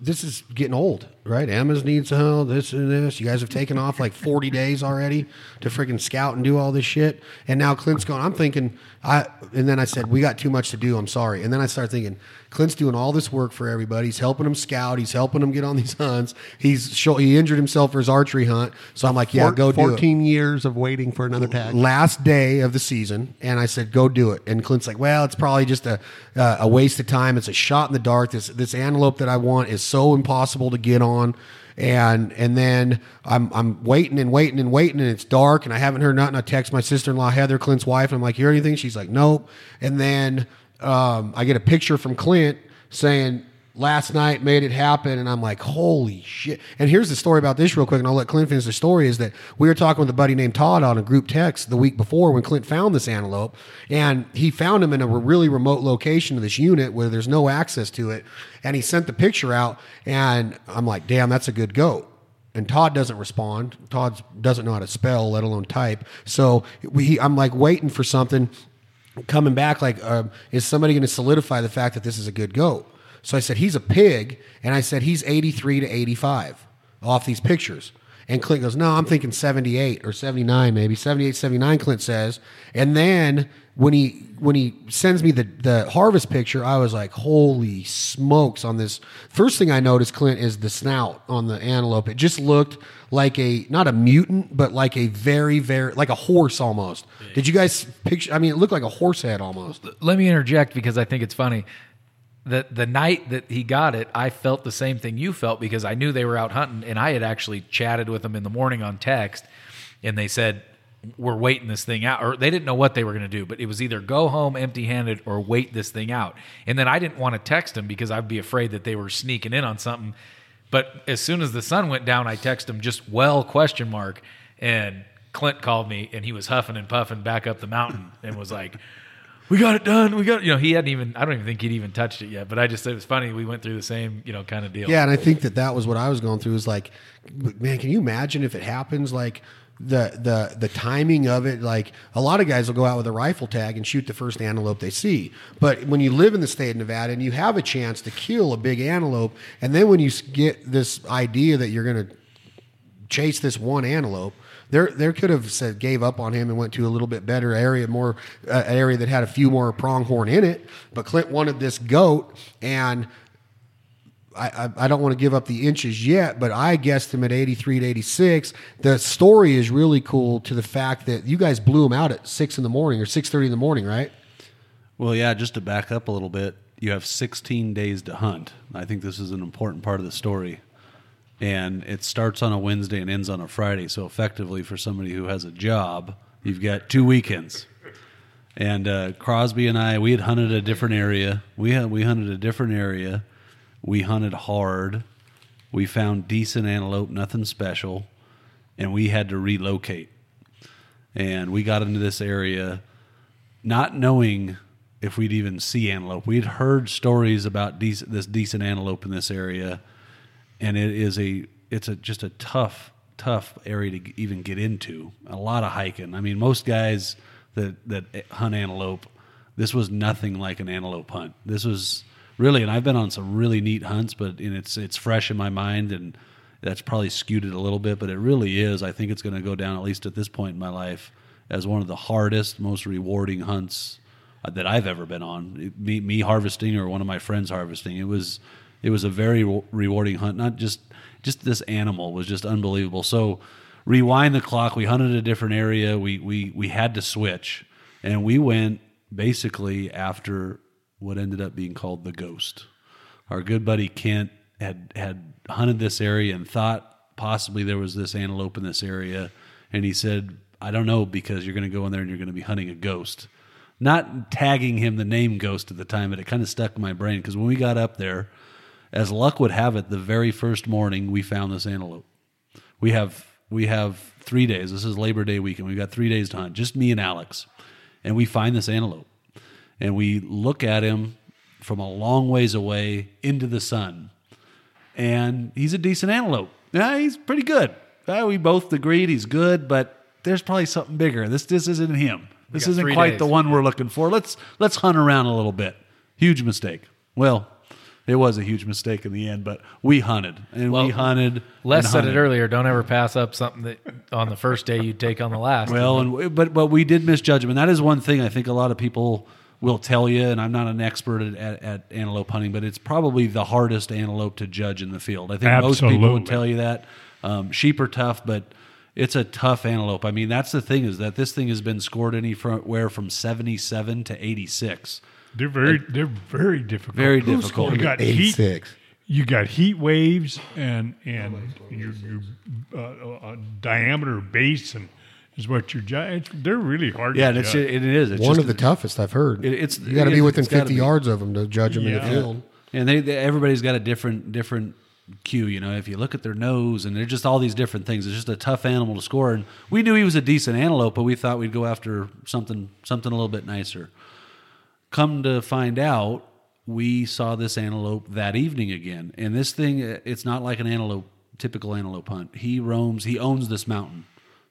this is getting old. Right? Emma's needs help, this and this. You guys have taken off like 40 days already to freaking scout and do all this shit. And now Clint's going, I'm thinking, and then I said, we got too much to do. I'm sorry. And then I started thinking, Clint's doing all this work for everybody. He's helping them scout. He's helping them get on these hunts. He injured himself for his archery hunt. So I'm like, yeah, go do it. 14 years of waiting for another tag. Last day of the season. And I said, go do it. And Clint's like, well, it's probably just a waste of time. It's a shot in the dark. This antelope that I want is so impossible to get on. And then I'm waiting and waiting and waiting, and it's dark and I haven't heard nothing. I text my sister-in-law Heather, Clint's wife, and I'm like, you hear anything? She's like, nope. And then I get a picture from Clint saying, last night made it happen. And I'm like, holy shit. And here's the story about this real quick, and I'll let Clint finish the story, is that we were talking with a buddy named Todd on a group text the week before when Clint found this antelope, and he found him in a really remote location of this unit where there's no access to it. And he sent the picture out, and I'm like, damn, that's a good goat. And Todd doesn't respond. Todd doesn't know how to spell, let alone type. So I'm like waiting for something coming back. Like, is somebody going to solidify the fact that this is a good goat? So I said, he's a pig, and I said, he's 83 to 85 off these pictures. And Clint goes, no, I'm thinking 78 or 79 maybe. 78, 79, Clint says. And then when he sends me the harvest picture, I was like, holy smokes on this. First thing I noticed, Clint, is the snout on the antelope. It just looked like not a mutant, but like a very, very, like a horse almost. Yeah. Did you guys picture, I mean, it looked like a horse head almost. Let me interject because I think it's funny. The night that he got it, I felt the same thing you felt because I knew they were out hunting, and I had actually chatted with them in the morning on text, and they said, we're waiting this thing out. Or they didn't know what they were going to do, but it was either go home empty-handed or wait this thing out. And then I didn't want to text them because I'd be afraid that they were sneaking in on something. But as soon as the sun went down, I texted them just ? And Clint called me, and he was huffing and puffing back up the mountain and was like, we got it done. We got it. You know, he hadn't even, I don't even think he'd even touched it yet, but I just said, it was funny. We went through the same, you know, kind of deal. Yeah. And I think that was what I was going through is like, man, can you imagine if it happens? Like the timing of it, like a lot of guys will go out with a rifle tag and shoot the first antelope they see. But when you live in the state of Nevada and you have a chance to kill a big antelope, and then when you get this idea that you're going to chase this one antelope, There could have said gave up on him and went to a little bit better area, more area that had a few more pronghorn in it. But Clint wanted this goat, and I don't want to give up the inches yet, but I guessed him at 83 to 86. The story is really cool to the fact that you guys blew him out at 6 in the morning or 6:30 in the morning, right? Well, yeah, just to back up a little bit, you have 16 days to hunt. I think this is an important part of the story. And it starts on a Wednesday and ends on a Friday. So effectively, for somebody who has a job, you've got 2 weekends. And Crosby and I, we had hunted a different area. We hunted a different area. We hunted hard. We found decent antelope, nothing special. And we had to relocate. And we got into this area not knowing if we'd even see antelope. We'd heard stories about this decent antelope in this area. And it's just a tough area to even get into. A lot of hiking. I mean, most guys that hunt antelope, this was nothing like an antelope hunt. This was really, and I've been on some really neat hunts, but it's fresh in my mind, and that's probably skewed it a little bit, but it really is. I think it's going to go down, at least at this point in my life, as one of the hardest, most rewarding hunts that I've ever been on. Me harvesting or one of my friends harvesting. It was a very rewarding hunt. Not just this animal was just unbelievable. So rewind the clock. We hunted a different area. We had to switch, and we went basically after what ended up being called the ghost. Our good buddy Kent had hunted this area and thought possibly there was this antelope in this area, and he said, "I don't know, because you're going to go in there and you're going to be hunting a ghost." Not tagging him the name Ghost at the time, but it kind of stuck in my brain because when we got up there, as luck would have it, the very first morning we found this antelope. We have 3 days. This is Labor Day weekend. We've got 3 days to hunt, just me and Alex. And we find this antelope. And we look at him from a long ways away into the sun. And he's a decent antelope. Yeah, he's pretty good. We both agreed he's good, but there's probably something bigger. This isn't him. This isn't quite the one we're looking for. Let's hunt around a little bit. Huge mistake. Well, It was a huge mistake in the end, but we hunted and well, we hunted. Les said it earlier. Don't ever pass up something that on the first day you'd take on the last. Well, and but we did misjudge them, and that is one thing I think a lot of people will tell you. And I'm not an expert at antelope hunting, but it's probably the hardest antelope to judge in the field. I think Absolutely. Most people would tell you that. Sheep are tough, but it's a tough antelope. I mean, that's the thing is that this thing has been scored anywhere from 77 to 86. They're very difficult. Very difficult. You got 86. You got heat waves and your diameter base and is what you're. They're really hard. Yeah, to judge. It is. It's one of the toughest I've heard. It's you got to be within 50 yards of them to judge them in the field. And everybody's got a different cue. You know, if you look at their nose and they're just all these different things. It's just a tough animal to score. And we knew he was a decent antelope, but we thought we'd go after something a little bit nicer. Come to find out, we saw this antelope that evening again. And this thing, it's not like an antelope, typical antelope hunt. He owns this mountain.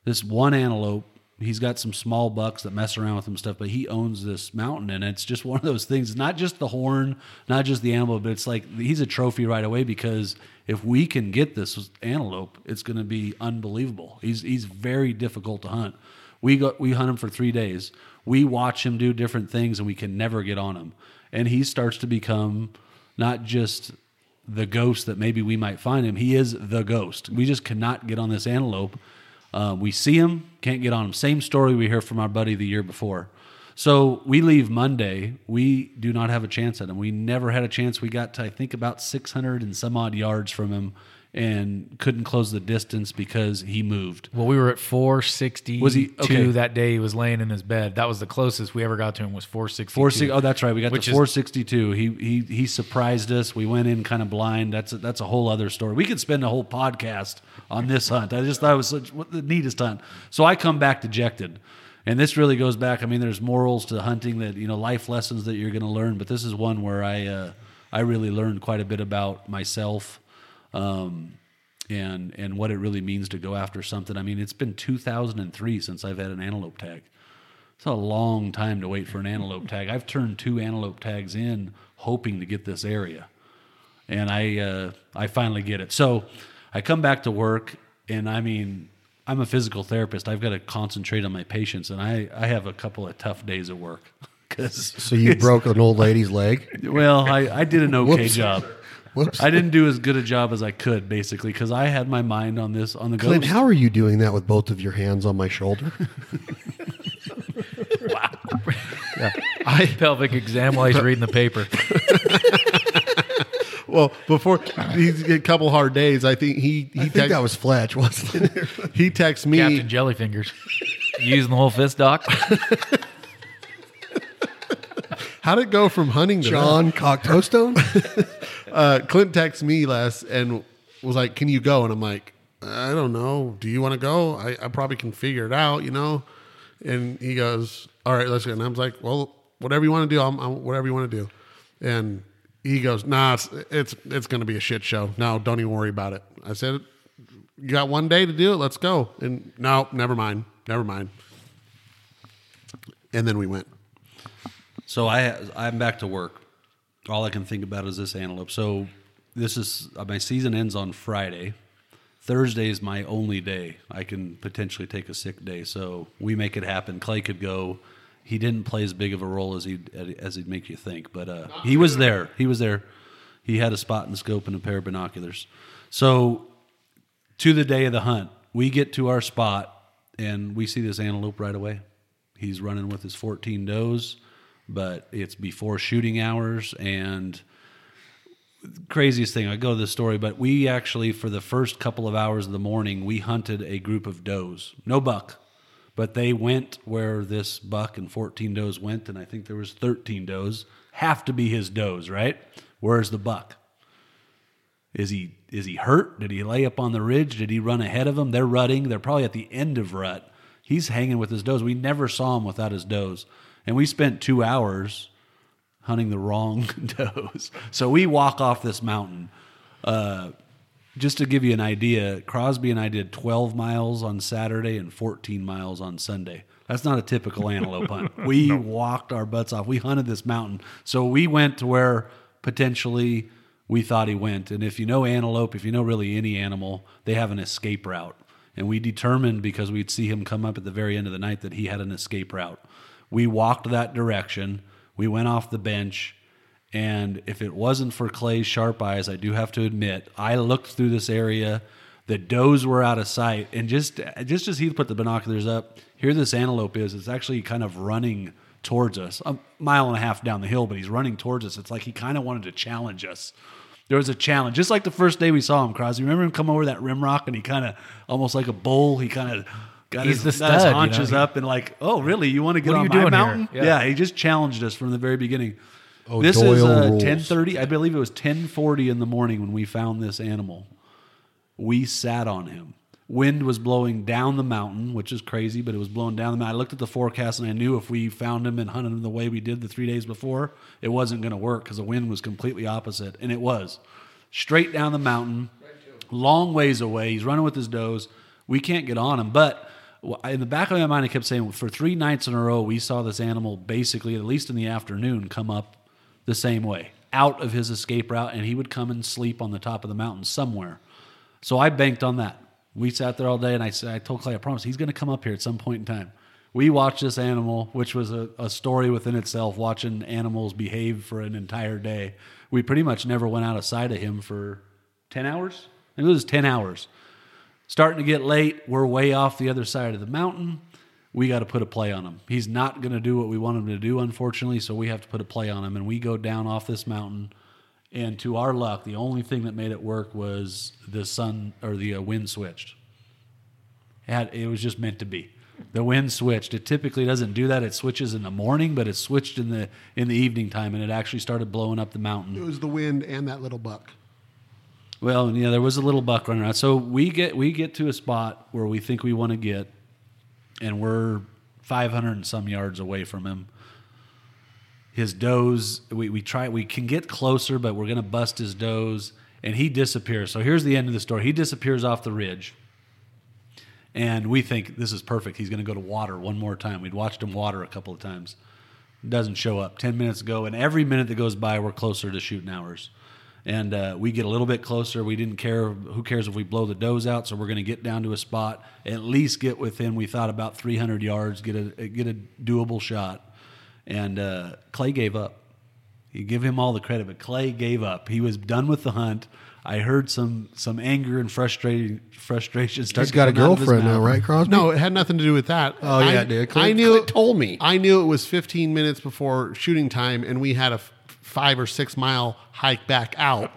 This one antelope, he's got some small bucks that mess around with him and stuff, but he owns this mountain. And it's just one of those things, not just the horn, not just the animal, but it's like he's a trophy right away because if we can get this antelope, it's going to be unbelievable. He's very difficult to hunt. We hunt him for 3 days. We watch him do different things, and we can never get on him. And he starts to become not just the ghost that maybe we might find him. He is the ghost. We just cannot get on this antelope. We see him, can't get on him. Same story we heard from our buddy the year before. So we leave Monday. We do not have a chance at him. We never had a chance. We got to, I think, about 600 and some odd yards from him. And couldn't close the distance because he moved. Well, we were at 462 that day. He was laying in his bed. That was the closest we ever got to him was 462. Oh, that's right. We got to 462. He surprised us. We went in kind of blind. That's a whole other story. We could spend a whole podcast on this hunt. I just thought it was such the neatest hunt. So I come back dejected. And this really goes back. I mean, there's morals to hunting that, you know, life lessons that you're going to learn. But this is one where I really learned quite a bit about myself. And what it really means to go after something. I mean, it's been 2003 since I've had an antelope tag. It's a long time to wait for an antelope tag. I've turned 2 antelope tags in hoping to get this area. And I finally get it. So I come back to work and I mean, I'm a physical therapist. I've got to concentrate on my patients and I have a couple of tough days at work. So you broke an old lady's leg? Well, I did an okay job. Whoops. I didn't do as good a job as I could, basically, because I had my mind on this on the go. Clint, how are you doing that with both of your hands on my shoulder? Wow. Yeah. Pelvic exam while he's reading the paper. Well, before he's a couple hard days, I think I think that was Fletch, wasn't it? He texts me. Captain Jellyfingers. You using the whole fist, Doc? How'd it go from hunting to John Cocktoastone? Clint texted me last and was like, can you go? And I'm like, I don't know. Do you want to go? I probably can figure it out, you know? And he goes, all right, let's go. And I was like, well, whatever you want to do, whatever you want to do. And he goes, nah, it's going to be a shit show. No, don't even worry about it. I said, you got one day to do it. Let's go. And no, never mind. And then we went. So I'm back to work. All I can think about is this antelope. So this is my season ends on Friday. Thursday is my only day. I can potentially take a sick day. So we make it happen. Clay could go. He didn't play as big of a role as he'd make you think, but he was there. He was there. He had a spot in the scope and a pair of binoculars. So to the day of the hunt, we get to our spot and we see this antelope right away. He's running with his 14 does. But it's before shooting hours, and craziest thing, I go to this story, but we actually, for the first couple of hours of the morning, we hunted a group of does. No buck, but they went where this buck and 14 does went, and I think there was 13 does. Have to be his does, right? Where's the buck? Is he hurt? Did he lay up on the ridge? Did he run ahead of them? They're rutting. They're probably at the end of rut. He's hanging with his does. We never saw him without his does. And we spent 2 hours hunting the wrong does. So we walk off this mountain. Just to give you an idea, Crosby and I did 12 miles on Saturday and 14 miles on Sunday. That's not a typical antelope hunt. We walked our butts off. We hunted this mountain. So we went to where potentially we thought he went. And if you know antelope, if you know really any animal, they have an escape route. And we determined, because we'd see him come up at the very end of the night, that he had an escape route. We walked that direction. We went off the bench. And if it wasn't for Clay's sharp eyes, I do have to admit, I looked through this area. The does were out of sight. And just as he put the binoculars up, here this antelope is. It's actually kind of running towards us, a mile and a half down the hill, but he's running towards us. It's like he kind of wanted to challenge us. There was a challenge, just like the first day we saw him, Crosby. Remember him come over that rim rock, and he kind of, almost like a bull, he kind of got his haunches up and like, oh, really? You want to get on my mountain? Yeah, he just challenged us from the very beginning. Oh, this is 10:30. I believe it was 10:40 in the morning when we found this animal. We sat on him. Wind was blowing down the mountain, which is crazy, but it was blowing down the mountain. I looked at the forecast, and I knew if we found him and hunted him the way we did the 3 days before, it wasn't going to work because the wind was completely opposite, and it was. Straight down the mountain, long ways away. He's running with his does. We can't get on him, but in the back of my mind, I kept saying, for 3 nights in a row, we saw this animal basically, at least in the afternoon, come up the same way, out of his escape route, and he would come and sleep on the top of the mountain somewhere. So I banked on that. We sat there all day, and I told Clay, I promise, he's going to come up here at some point in time. We watched this animal, which was a story within itself, watching animals behave for an entire day. We pretty much never went out of sight of him for 10 hours. I think it was 10 hours. Starting to get late. We're way off the other side of the mountain. We got to put a play on him. He's not going to do what we want him to do, unfortunately, so we have to put a play on him, and we go down off this mountain. And to our luck, the only thing that made it work was the sun or the wind switched. It was just meant to be. The wind switched. It typically doesn't do that. It switches in the morning, but it switched in the evening time, and it actually started blowing up the mountain. It was the wind and that little buck. Well, yeah, there was a little buck running around. So we get to a spot where we think we want to get, and we're 500 and some yards away from him. His does, we can get closer, but we're going to bust his does, and he disappears. So here's the end of the story. He disappears off the ridge, and we think this is perfect. He's going to go to water one more time. We'd watched him water a couple of times. Doesn't show up. 10 minutes go, and every minute that goes by, we're closer to shooting hours. And we get a little bit closer. We didn't care. Who cares if we blow the does out? So we're going to get down to a spot, at least get within, we thought, about 300 yards, get a doable shot. And Clay gave up. You give him all the credit, but Clay gave up. He was done with the hunt. I heard some anger and frustration start. He's got a girlfriend now, right, Crosby? No, it had nothing to do with that. Oh, yeah, it did. Clay told me. I knew it was 15 minutes before shooting time, and we had a 5 or 6 mile hike back out,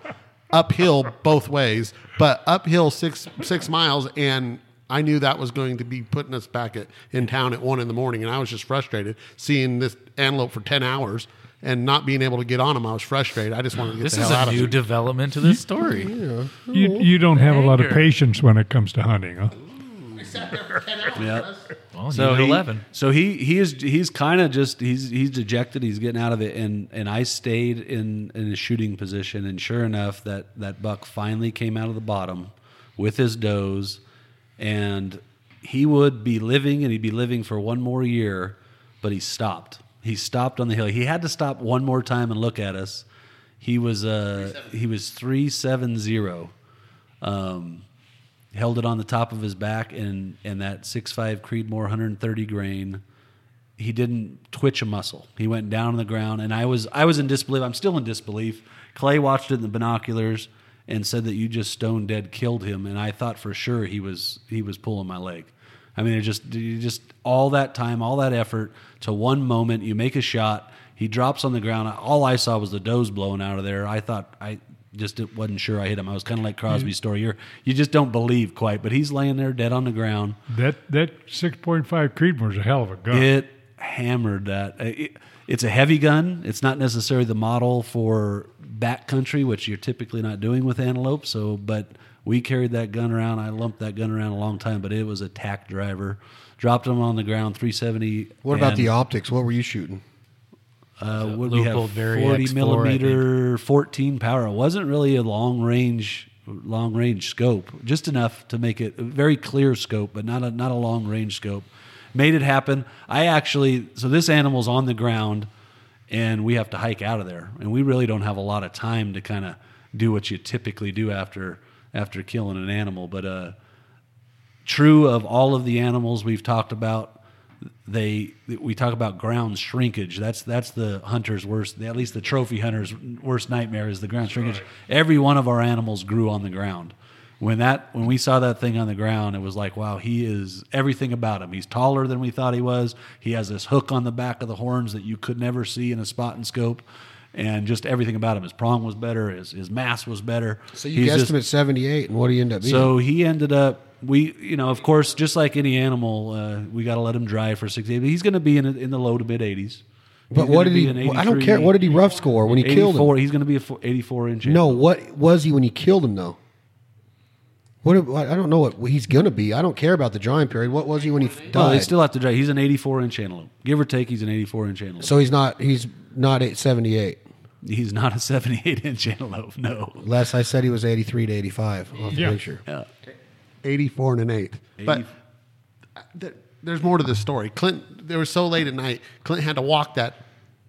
uphill both ways, but uphill six miles, and I knew that was going to be putting us back in town at 1 a.m, and I was just frustrated seeing this antelope for 10 hours and not being able to get on him. I was frustrated. I just wanted to get the hell out of him. This is a new development to this story. Yeah. You don't have a lot of patience when it comes to hunting, huh? I sat there for 10 hours. Yep. Well, so 11. So he's kind of just he's dejected. He's getting out of it, and I stayed in a shooting position, and sure enough, that buck finally came out of the bottom with his does. And he would be living, and he'd be living for one more year, but he stopped. He stopped on the hill. He had to stop one more time and look at us. He was 370. Held it on the top of his back, and that 6.5 Creedmoor 130 grain. He didn't twitch a muscle. He went down on the ground, and I was in disbelief. I'm still in disbelief. Clay watched it in the binoculars and said that you just stone dead killed him, and I thought for sure he was pulling my leg. I mean, you just all that time, all that effort, to one moment you make a shot, he drops on the ground. All I saw was the does blowing out of there. I thought I just wasn't sure I hit him. I was kind of like Crosby's story. You just don't believe quite, but he's laying there dead on the ground. That 6.5 Creedmoor is a hell of a gun. It hammered that. It's a heavy gun. It's not necessarily the model for backcountry, which you're typically not doing with antelope. So, but we carried that gun around. I lumped that gun around a long time, but it was a tack driver. Dropped him on the ground, 370. What about the optics? What were you shooting? What we have, 40 millimeter, 14 power. It wasn't really a long range scope, just enough to make it a very clear scope, but not a long range scope. Made it happen. So this animal's on the ground, and we have to hike out of there. And we really don't have a lot of time to kind of do what you typically do after killing an animal. But true of all of the animals we've talked about, we talk about ground shrinkage. That's the hunter's worst, at least the trophy hunter's worst nightmare is the ground shrinkage. Right. Every one of our animals grew on the ground. When we saw that thing on the ground, it was like, wow, he is everything about him. He's taller than we thought he was. He has this hook on the back of the horns that you could never see in a spot and scope. And just everything about him. His prong was better. His mass was better. So you guessed him at 78, and what did he end up being? So he ended up, of course, just like any animal, we got to let him dry for 68. But he's going to be in the low to mid 80s. But what did he, I don't care, what did he rough score when he killed him? He's going to be an 84-inch. No, what was he when you killed him, though? I don't know what he's going to be. I don't care about the drying period. What was he when he died? Well, they still have to dry. He's an 84-inch antelope. Give or take, he's an 84-inch antelope. So he's not at 78. He's not a 78-inch antelope, no. Les, I said he was 83 to 85 off the picture. Yeah. 84 and an eighth. But there's more to this story. Clint, they were so late at night, Clint had to walk that.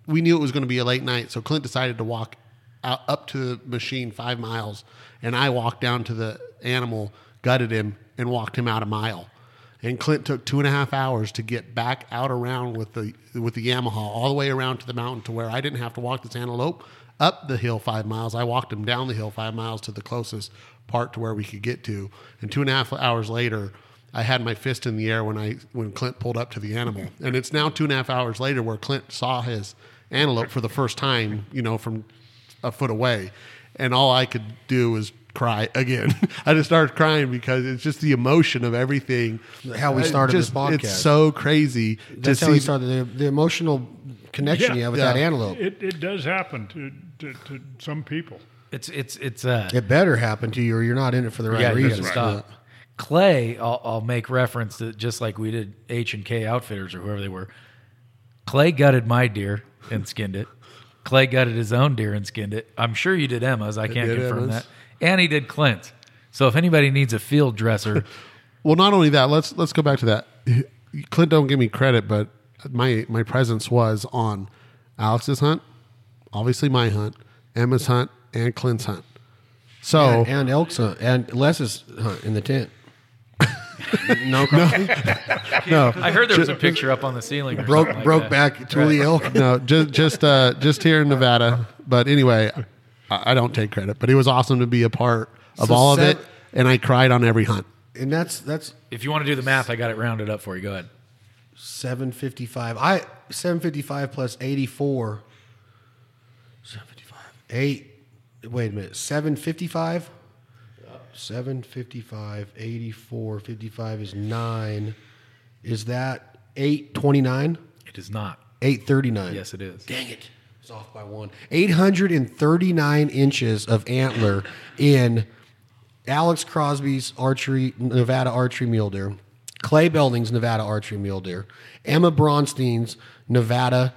We knew it was going to be a late night, so Clint decided to walk out, up to the machine 5 miles, and I walked down to the animal, gutted him, and walked him out a mile. And Clint took 2.5 hours to get back out around with the Yamaha all the way around to the mountain to where I didn't have to walk this antelope up the hill 5 miles. I walked him down the hill 5 miles to the closest part to where we could get to. And 2.5 hours later, I had my fist in the air when Clint pulled up to the animal. And it's now 2.5 hours later where Clint saw his antelope for the first time, from a foot away. And all I could do was cry again. I just started crying because it's just the emotion of everything. How we started this podcast. It's so crazy to see. How we started the emotional connection you have with that antelope. It does happen to some people. It's it better happen to you, or you're not in it for the right reason. Right. Stop. Clay, I'll make reference to, just like we did H&K Outfitters or whoever they were. Clay gutted my deer and skinned it. Clay gutted his own deer and skinned it. I'm sure you did Emma's. I can't confirm that. And he did Clint. So if anybody needs a field dresser. Well, not only that, let's go back to that. Clint, don't give me credit, but my presence was on Alex's hunt, obviously my hunt, Emma's hunt, and Clint's hunt. So and Elk's hunt, and Les's hunt in the tent. No. I heard there was a picture up on the ceiling. Broke back to the elk. No, just here in Nevada. But anyway, I don't take credit, but it was awesome to be a part of all of it, and I cried on every hunt. And that's if you want to do the math, I got it rounded up for you. Go ahead. 755. 755 plus 84. 755. 8. Wait a minute. 755. 755. 84. 55 is 9. Is that 829? It is not. 839. Yes, it is. Dang it. Off by one. 839 inches of antler in Alex Crosby's Nevada archery mule deer, Clay Belding's Nevada archery mule deer, Emma Bronstein's Nevada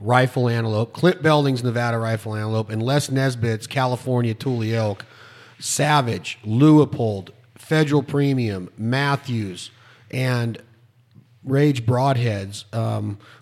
rifle antelope, Clint Belding's Nevada rifle antelope, and Les Nesbitt's California Tule elk, Savage, Leupold, Federal Premium, Mathews, and Rage broadheads.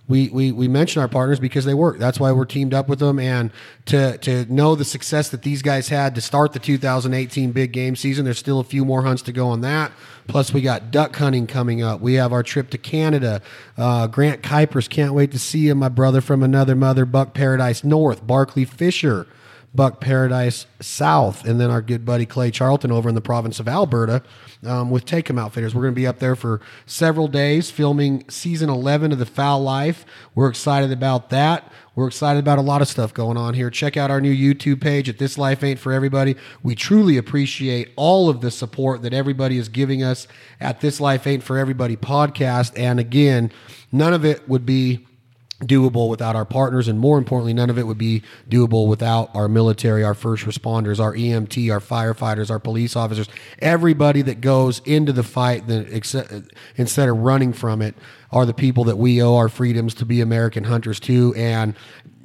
We mention our partners because they work. That's why we're teamed up with them. And to know the success that these guys had to start the 2018 big game season, there's still a few more hunts to go on that. Plus, we got duck hunting coming up. We have our trip to Canada. Grant Kuipers, can't wait to see him. My brother from another mother, Buck Paradise North. Barkley Fisher, Buck Paradise South, and then our good buddy Clay Charlton over in the province of Alberta with Take 'em Outfitters. We're going to be up there for several days filming season 11 of The Foul Life. We're excited about that. We're excited about a lot of stuff going on here. Check out our new YouTube page at This Life Ain't For Everybody. We truly appreciate all of the support that everybody is giving us at This Life Ain't For Everybody podcast. And again, none of it would be doable without our partners, and more importantly, none of it would be doable without our military, our first responders, our EMT, our firefighters, our police officers, everybody that goes into the fight instead of running from it are the people that we owe our freedoms to be American hunters to. And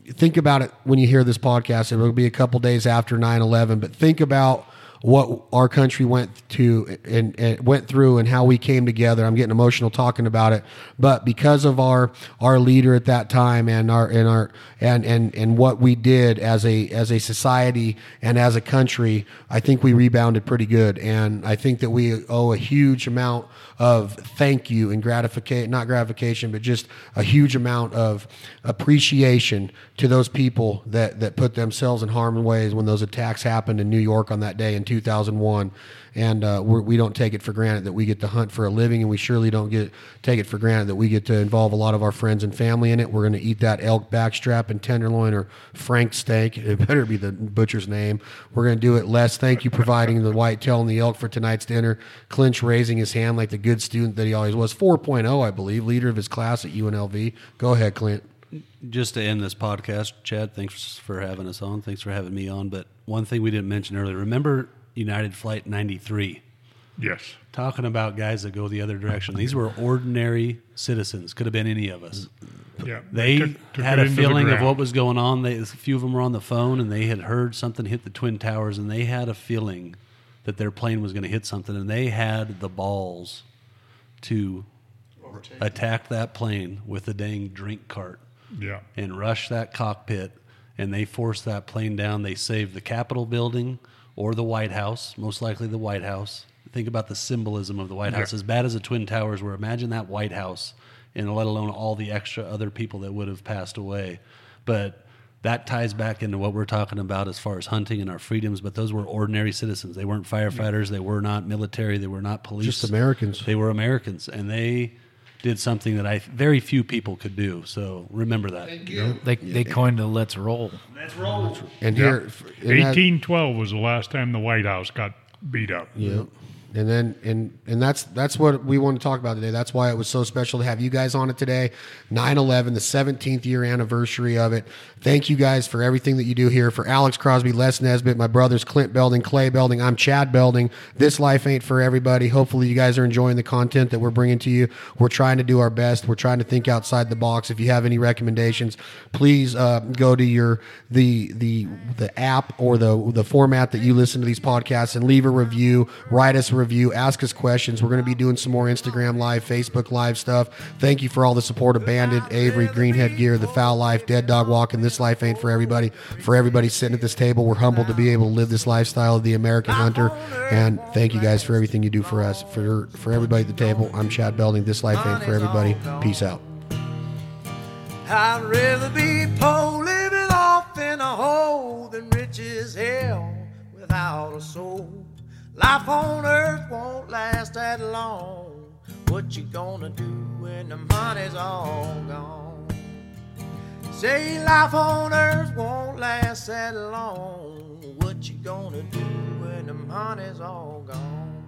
think about it when you hear this podcast. It will be a couple days after 9/11, but think about what our country went to and went through and how we came together. I'm getting emotional talking about it, but because of our leader at that time and what we did as a society and as a country, I think we rebounded pretty good. And I think that we owe a huge amount of thank you and not gratification, but just a huge amount of appreciation to those people that put themselves in harm's ways when those attacks happened in New York on that day in 2001. And we don't take it for granted that we get to hunt for a living, and we surely don't take it for granted that we get to involve a lot of our friends and family in it. We're going to eat that elk backstrap and tenderloin or Frank steak. It better be the butcher's name. We're going to do it, Les. Thank you, providing the whitetail and the elk for tonight's dinner. Clinch raising his hand like the good student that he always was. 4.0, I believe, leader of his class at UNLV. Go ahead, Clint. Just to end this podcast, Chad, thanks for having us on. Thanks for having me on. But one thing we didn't mention earlier, remember United Flight 93? Yes. Talking about guys that go the other direction. These were ordinary citizens. Could have been any of us. Yeah. They took had a feeling of what was going on. A few of them were on the phone, and they had heard something hit the Twin Towers, and they had a feeling that their plane was going to hit something, and they had the balls to attack that plane with a dang drink cart. Yeah. And rush that cockpit, and they forced that plane down. They saved the Capitol building or the White House, most likely the White House. Think about the symbolism of the White House. As bad as the Twin Towers were, imagine that White House, and let alone all the extra other people that would have passed away. But that ties back into what we're talking about as far as hunting and our freedoms, but those were ordinary citizens. They weren't firefighters. They were not military. They were not police. Just Americans. They were Americans, and they did something that very few people could do. So remember that. Thank you. They coined the "Let's roll." Let's roll. And here, 1812 was the last time the White House got beat up. Yeah. And then and that's what we want to talk about today. That's why it was so special to have you guys on it today. 9/11, the 17th year anniversary of it. Thank you guys for everything that you do here. For Alex Crosby, Les Nesbitt, my brothers Clint Belding, Clay Belding, I'm Chad Belding. This Life Ain't For Everybody. Hopefully you guys are enjoying the content that we're bringing to you. We're trying to do our best. We're trying to think outside the box. If you have any recommendations, please go to the app or the format that you listen to these podcasts and leave a review. Write us a review, ask us questions. We're going to be doing some more Instagram Live, Facebook Live stuff. Thank you for all the support of Bandit, Avery, Greenhead Gear, The Foul Life, Dead Dog Walking, This Life Ain't For Everybody. For everybody sitting at this table, we're humbled to be able to live this lifestyle of the American hunter, and thank you guys for everything you do for us. For everybody at the table, I'm Chad Belding. This Life Ain't For Everybody. Peace out. I'd rather be poor living off in a hole than rich as hell without a soul. Life on earth won't last that long. What you gonna do when the money's all gone? Say life on earth won't last that long. What you gonna do when the money's all gone?